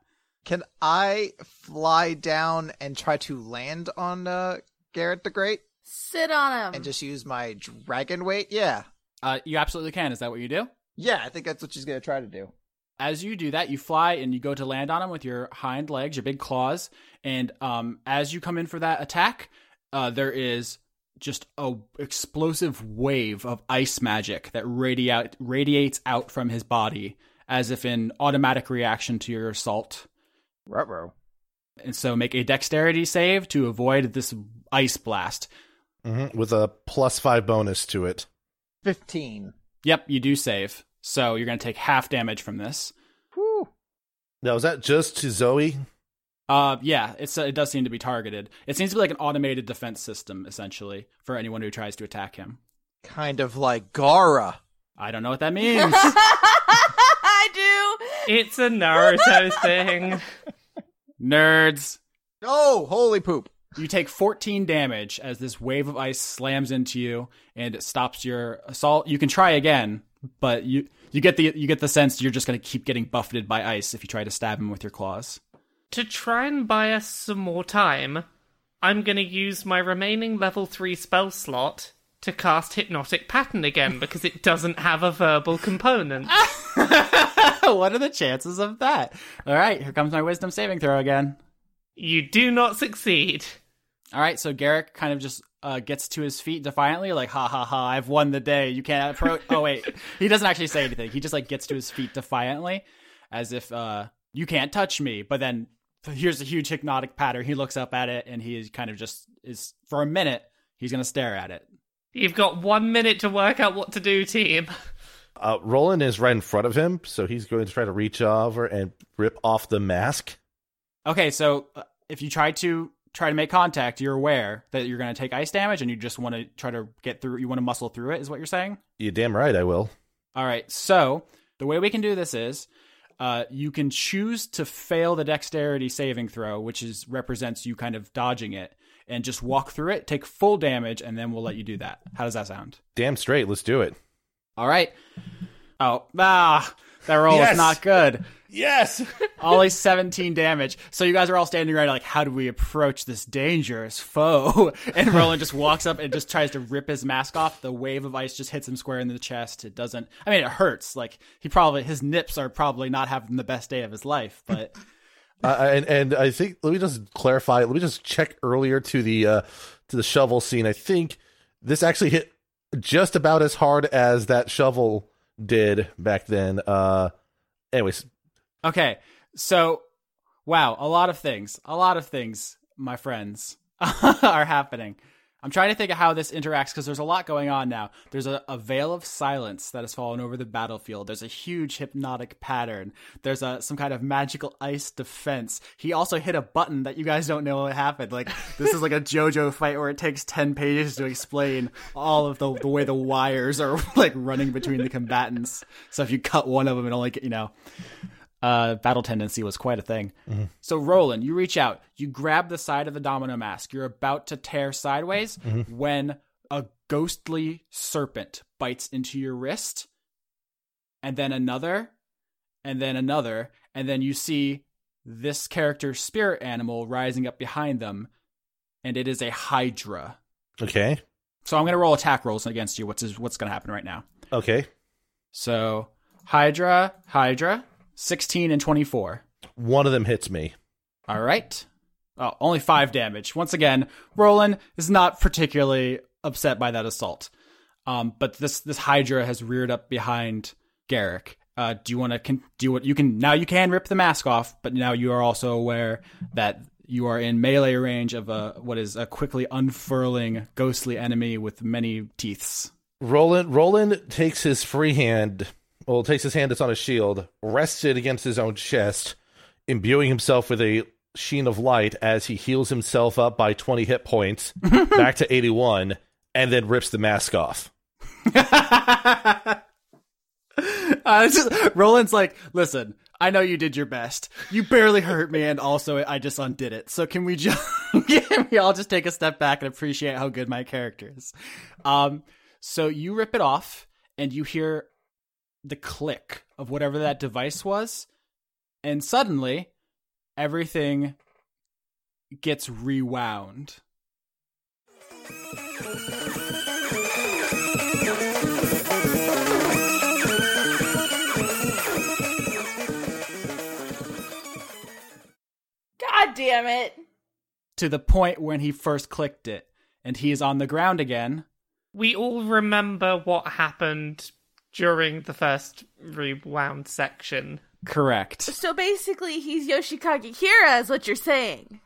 Can I fly down and try to land on Garrick the Great? Sit on him. And just use my dragon weight? Yeah. You absolutely can. Is that what you do? Yeah, I think that's what she's going to try to do. As you do that, you fly and you go to land on him with your hind legs, your big claws. And as you come in for that attack, there is just a explosive wave of ice magic that radiates out from his body as if in automatic reaction to your assault. Ruh-roh. And so make a dexterity save to avoid this ice blast. Mm-hmm. With a +5 bonus to it. 15. Yep, you do save. So you're going to take half damage from this. Whew. Now, is that just to Zoe? Yeah, it does seem to be targeted. It seems to be like an automated defense system, essentially, for anyone who tries to attack him. Kind of like Gara. I don't know what that means. I It's a Naruto thing. Nerds. Oh, holy poop. You take 14 damage as this wave of ice slams into you and it stops your assault. You can try again, but you get the sense you're just going to keep getting buffeted by ice if you try to stab him with your claws. To try and buy us some more time, I'm going to use my remaining level 3 spell slot to cast Hypnotic Pattern again because it doesn't have a verbal component. What are the chances of that? All right, here comes my wisdom saving throw again. You do not succeed. All right, so Garrick kind of just gets to his feet defiantly, like, ha ha ha, I've won the day. You can't approach. Oh, wait. He doesn't actually say anything. He just, like, gets to his feet defiantly as if, you can't touch me. But then here's a huge hypnotic pattern. He looks up at it and he kind of just is, for a minute, he's going to stare at it. You've got 1 minute to work out what to do, team. Roland is right in front of him, so he's going to try to reach over and rip off the mask. Okay, so if you try to make contact, you're aware that you're going to take ice damage, and you just want to try to get through. You want to muscle through it, is what you're saying? You're damn right, I will. All right, so the way we can do this is you can choose to fail the dexterity saving throw, which represents you kind of dodging it, and just walk through it, take full damage, and then we'll let you do that. How does that sound? Damn straight, let's do it. All right. Oh, that roll is not good. Yes! Only 17 damage. So you guys are all standing right, like, how do we approach this dangerous foe? And Roland just walks up and just tries to rip his mask off. The wave of ice just hits him square in the chest. It doesn't... I mean, it hurts. Like, his nips are probably not having the best day of his life, but... and I think... Let me just clarify. Let me just check earlier to the shovel scene. I think this actually hit just about as hard as that shovel did back then. Anyways... Okay, so, wow, a lot of things, my friends, are happening. I'm trying to think of how this interacts, because there's a lot going on now. There's a veil of silence that has fallen over the battlefield. There's a huge hypnotic pattern. There's some kind of magical ice defense. He also hit a button that you guys don't know what happened. Like, this is like a JoJo fight where it takes 10 pages to explain all of the way the wires are, like, running between the combatants. So if you cut one of them, it'll, like, you know... battle tendency was quite a thing. Mm-hmm. So Roland, you reach out, you grab the side of the domino mask. You're about to tear sideways mm-hmm. when a ghostly serpent bites into your wrist, and then another, and then another, and then you see this character's spirit animal rising up behind them, and it is a hydra. Okay. So I'm going to roll attack rolls against you. What's going to happen right now? Okay. So hydra. 16 and 24. One of them hits me. All right. Oh, only 5 damage. Once again, Roland is not particularly upset by that assault. But this Hydra has reared up behind Garrick. Do you want to do what you can? Now you can rip the mask off, but now you are also aware that you are in melee range of what is a quickly unfurling ghostly enemy with many teeths. Roland takes his free hand. Well, takes his hand that's on his shield, rests it against his own chest, imbuing himself with a sheen of light as he heals himself up by 20 hit points, back to 81, and then rips the mask off. Roland's like, listen, I know you did your best. You barely hurt me, and also I just undid it. So can we just can we all just take a step back and appreciate how good my character is? So you rip it off, and you hear... the click of whatever that device was, and suddenly everything gets rewound. God damn it! To the point when he first clicked it, and he is on the ground again. We all remember what happened during the first rewound section. Correct. So basically, he's Yoshikage Kira, is what you're saying.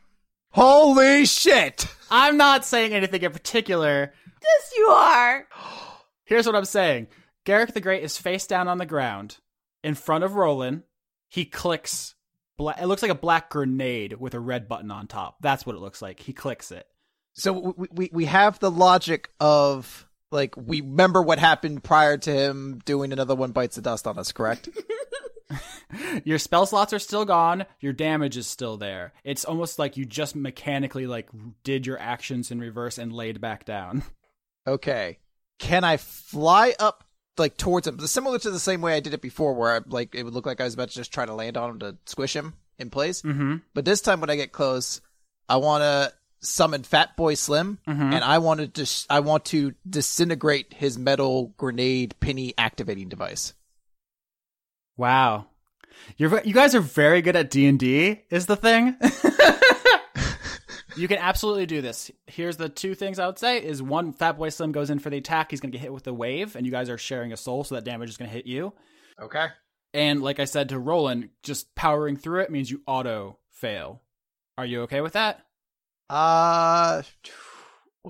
Holy shit! I'm not saying anything in particular. Yes, you are! Here's what I'm saying. Garrick the Great is face down on the ground. In front of Roland, he clicks... it looks like a black grenade with a red button on top. That's what it looks like. He clicks it. So we have the logic of... like, we remember what happened prior to him doing another one bites the dust on us, correct? Your spell slots are still gone. Your damage is still there. It's almost like you just mechanically did your actions in reverse and laid back down. Okay. Can I fly up towards him? Similar to the same way I did it before where I, it would look like I was about to just try to land on him to squish him in place. Mm-hmm. But this time when I get close, I want to summon Fat Boy Slim, mm-hmm. and I want to disintegrate his metal grenade penny activating device. Wow. You guys are very good at D&D, is the thing. You can absolutely do this. Here's the two things I would say is one, Fat Boy Slim goes in for the attack. He's going to get hit with the wave, and you guys are sharing a soul, so that damage is going to hit you. Okay. And like I said to Roland, just powering through it means you auto-fail. Are you okay with that? Well,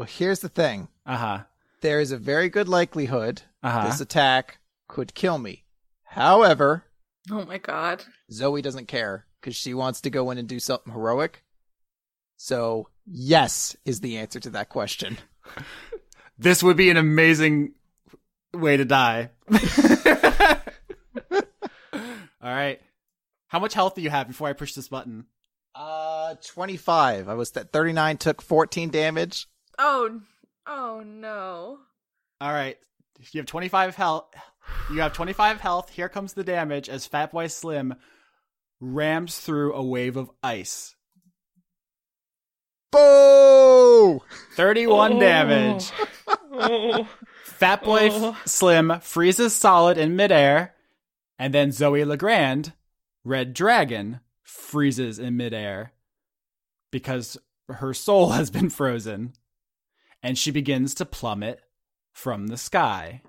here's the thing. Uh-huh. There is a very good likelihood this attack could kill me. However... Oh my god. Zoe doesn't care, because she wants to go in and do something heroic. So, yes is the answer to that question. This would be an amazing way to die. All right. How much health do you have before I push this button? 25. I was at 39, took 14 damage. Oh no. All right. You have 25 health. You have 25 health. Here comes the damage as Fatboy Slim rams through a wave of ice. Boo! 31 damage. Fatboy Slim freezes solid in midair, and then Zoe LeGrand, Red Dragon, freezes in midair because her soul has been frozen, and she begins to plummet from the sky.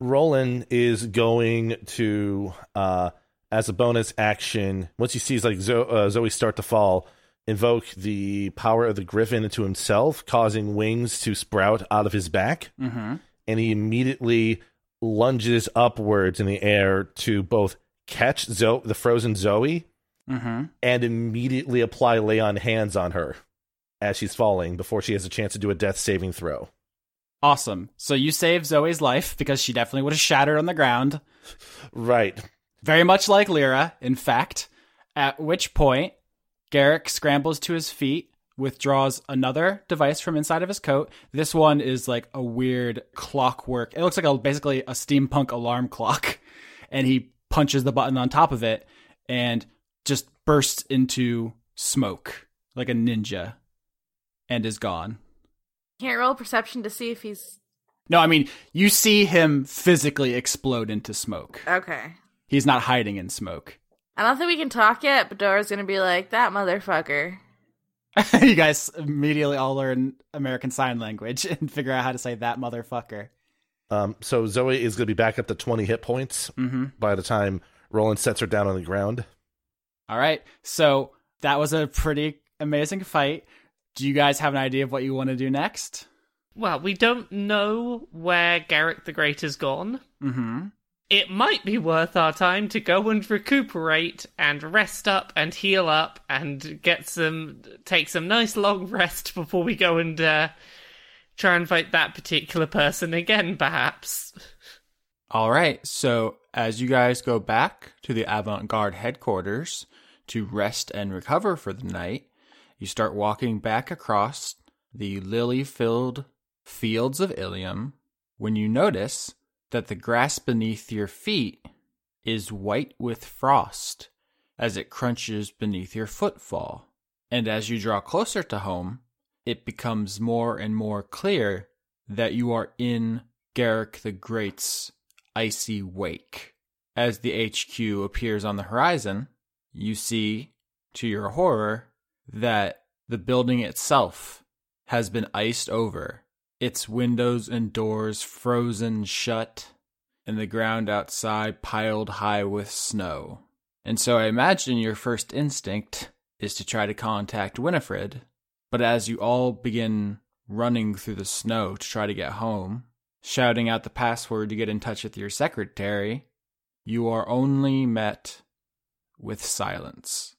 Roland is going to, as a bonus action, once he sees Zoe start to fall, invoke the power of the griffin into himself, causing wings to sprout out of his back, mm-hmm. and he immediately lunges upwards in the air to both catch the frozen Zoe, mm-hmm. and immediately apply lay on hands on her as she's falling before she has a chance to do a death saving throw. Awesome. So you saved Zoe's life because she definitely would have shattered on the ground. Right. Very much like Lyra, in fact, at which point Garrick scrambles to his feet, withdraws another device from inside of his coat. This one is like a weird clockwork. It looks like basically a steampunk alarm clock. And he punches the button on top of it and just bursts into smoke like a ninja and is gone. Can't roll perception to see if he's... No, I mean, you see him physically explode into smoke. Okay. He's not hiding in smoke. I don't think we can talk yet, but Dora's going to be like, that motherfucker. You guys immediately all learn American Sign Language and figure out how to say that motherfucker. So Zoe is going to be back up to 20 hit points mm-hmm. by the time Roland sets her down on the ground. All right. So that was a pretty amazing fight. Do you guys have an idea of what you want to do next? Well, we don't know where Garrick the Great has gone. Mm-hmm. It might be worth our time to go and recuperate and rest up and heal up and take some nice long rest before we go and try and fight that particular person again, perhaps. All right. So as you guys go back to the Avant-Garde headquarters to rest and recover for the night, you start walking back across the lily-filled fields of Ilium when you notice that the grass beneath your feet is white with frost as it crunches beneath your footfall. And as you draw closer to home, it becomes more and more clear that you are in Garrick the Great's icy wake. As the HQ appears on the horizon, you see, to your horror, that the building itself has been iced over, its windows and doors frozen shut, and the ground outside piled high with snow. And so I imagine your first instinct is to try to contact Winifred, but as you all begin running through the snow to try to get home, shouting out the password to get in touch with your secretary, you are only met with silence.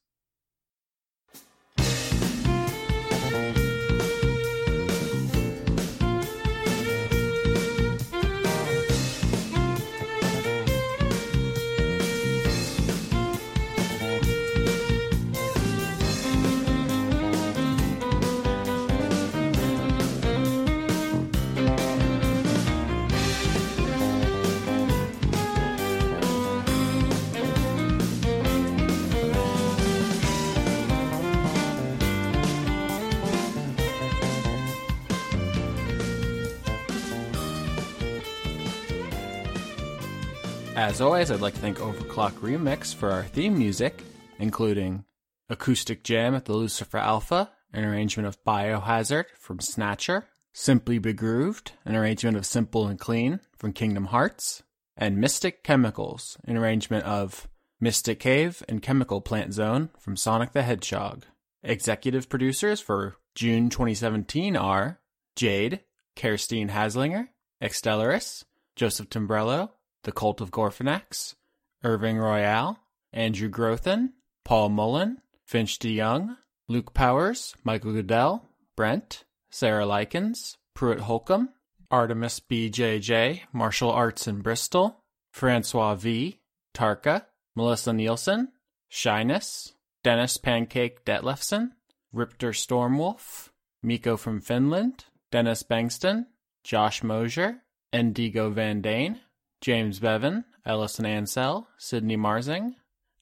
As always, I'd like to thank Overclock Remix for our theme music, including Acoustic Jam at the Lucifer Alpha, an arrangement of Biohazard from Snatcher, Simply Begrooved, an arrangement of Simple and Clean from Kingdom Hearts, and Mystic Chemicals, an arrangement of Mystic Cave and Chemical Plant Zone from Sonic the Hedgehog. Executive producers for June 2017 are Jade, Kirstine Haslinger, Extellaris, Joseph Timbrello, The Cult of Gorfanax, Irving Royale, Andrew Grothin, Paul Mullen, Finch DeYoung, Luke Powers, Michael Goodell, Brent, Sarah Likens, Pruitt Holcomb, Artemis BJJ, Martial Arts in Bristol, Francois V, Tarka, Melissa Nielsen, Shyness, Dennis Pancake Detlefsen, Riptor Stormwolf, Miko from Finland, Dennis Bengston, Josh Mosier, Endigo Van Dane, James Bevan, Ellison Ansell, Sydney Marzing,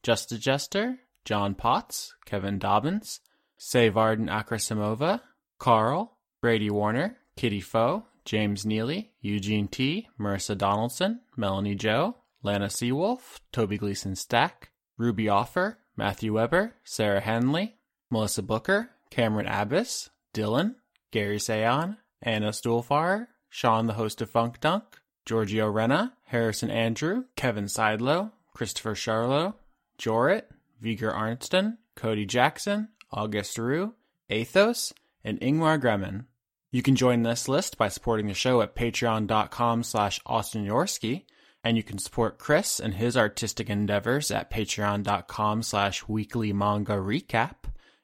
Just a Jester, John Potts, Kevin Dobbins, Sevarden Akrasimova, Carl, Brady Warner, Kitty Foe, James Neely, Eugene T, Marissa Donaldson, Melanie Joe, Lana Seawolf, Toby Gleason Stack, Ruby Offer, Matthew Weber, Sarah Henley, Melissa Booker, Cameron Abbas, Dylan, Gary Sayon, Anna Stuhlfarer, Sean the host of Funk Dunk, Giorgio Renna, Harrison Andrew, Kevin Sidlow, Christopher Charlow, Jorrit, Vigor Arnston, Cody Jackson, August Rue, Athos, and Ingmar Gremin. You can join this list by supporting the show at patreon.com/AustinYorsky, and you can support Chris and his artistic endeavors at patreon.com/weeklymangarecap,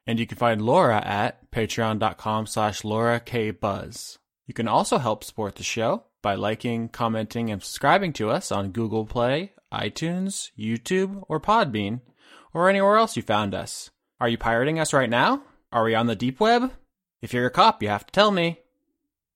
and you can find Laura at patreon.com/LauraKBuzz. You can also help support the show by liking, commenting, and subscribing to us on Google Play, iTunes, YouTube, or Podbean, or anywhere else you found us. Are you pirating us right now? Are we on the deep web? If you're a cop, you have to tell me.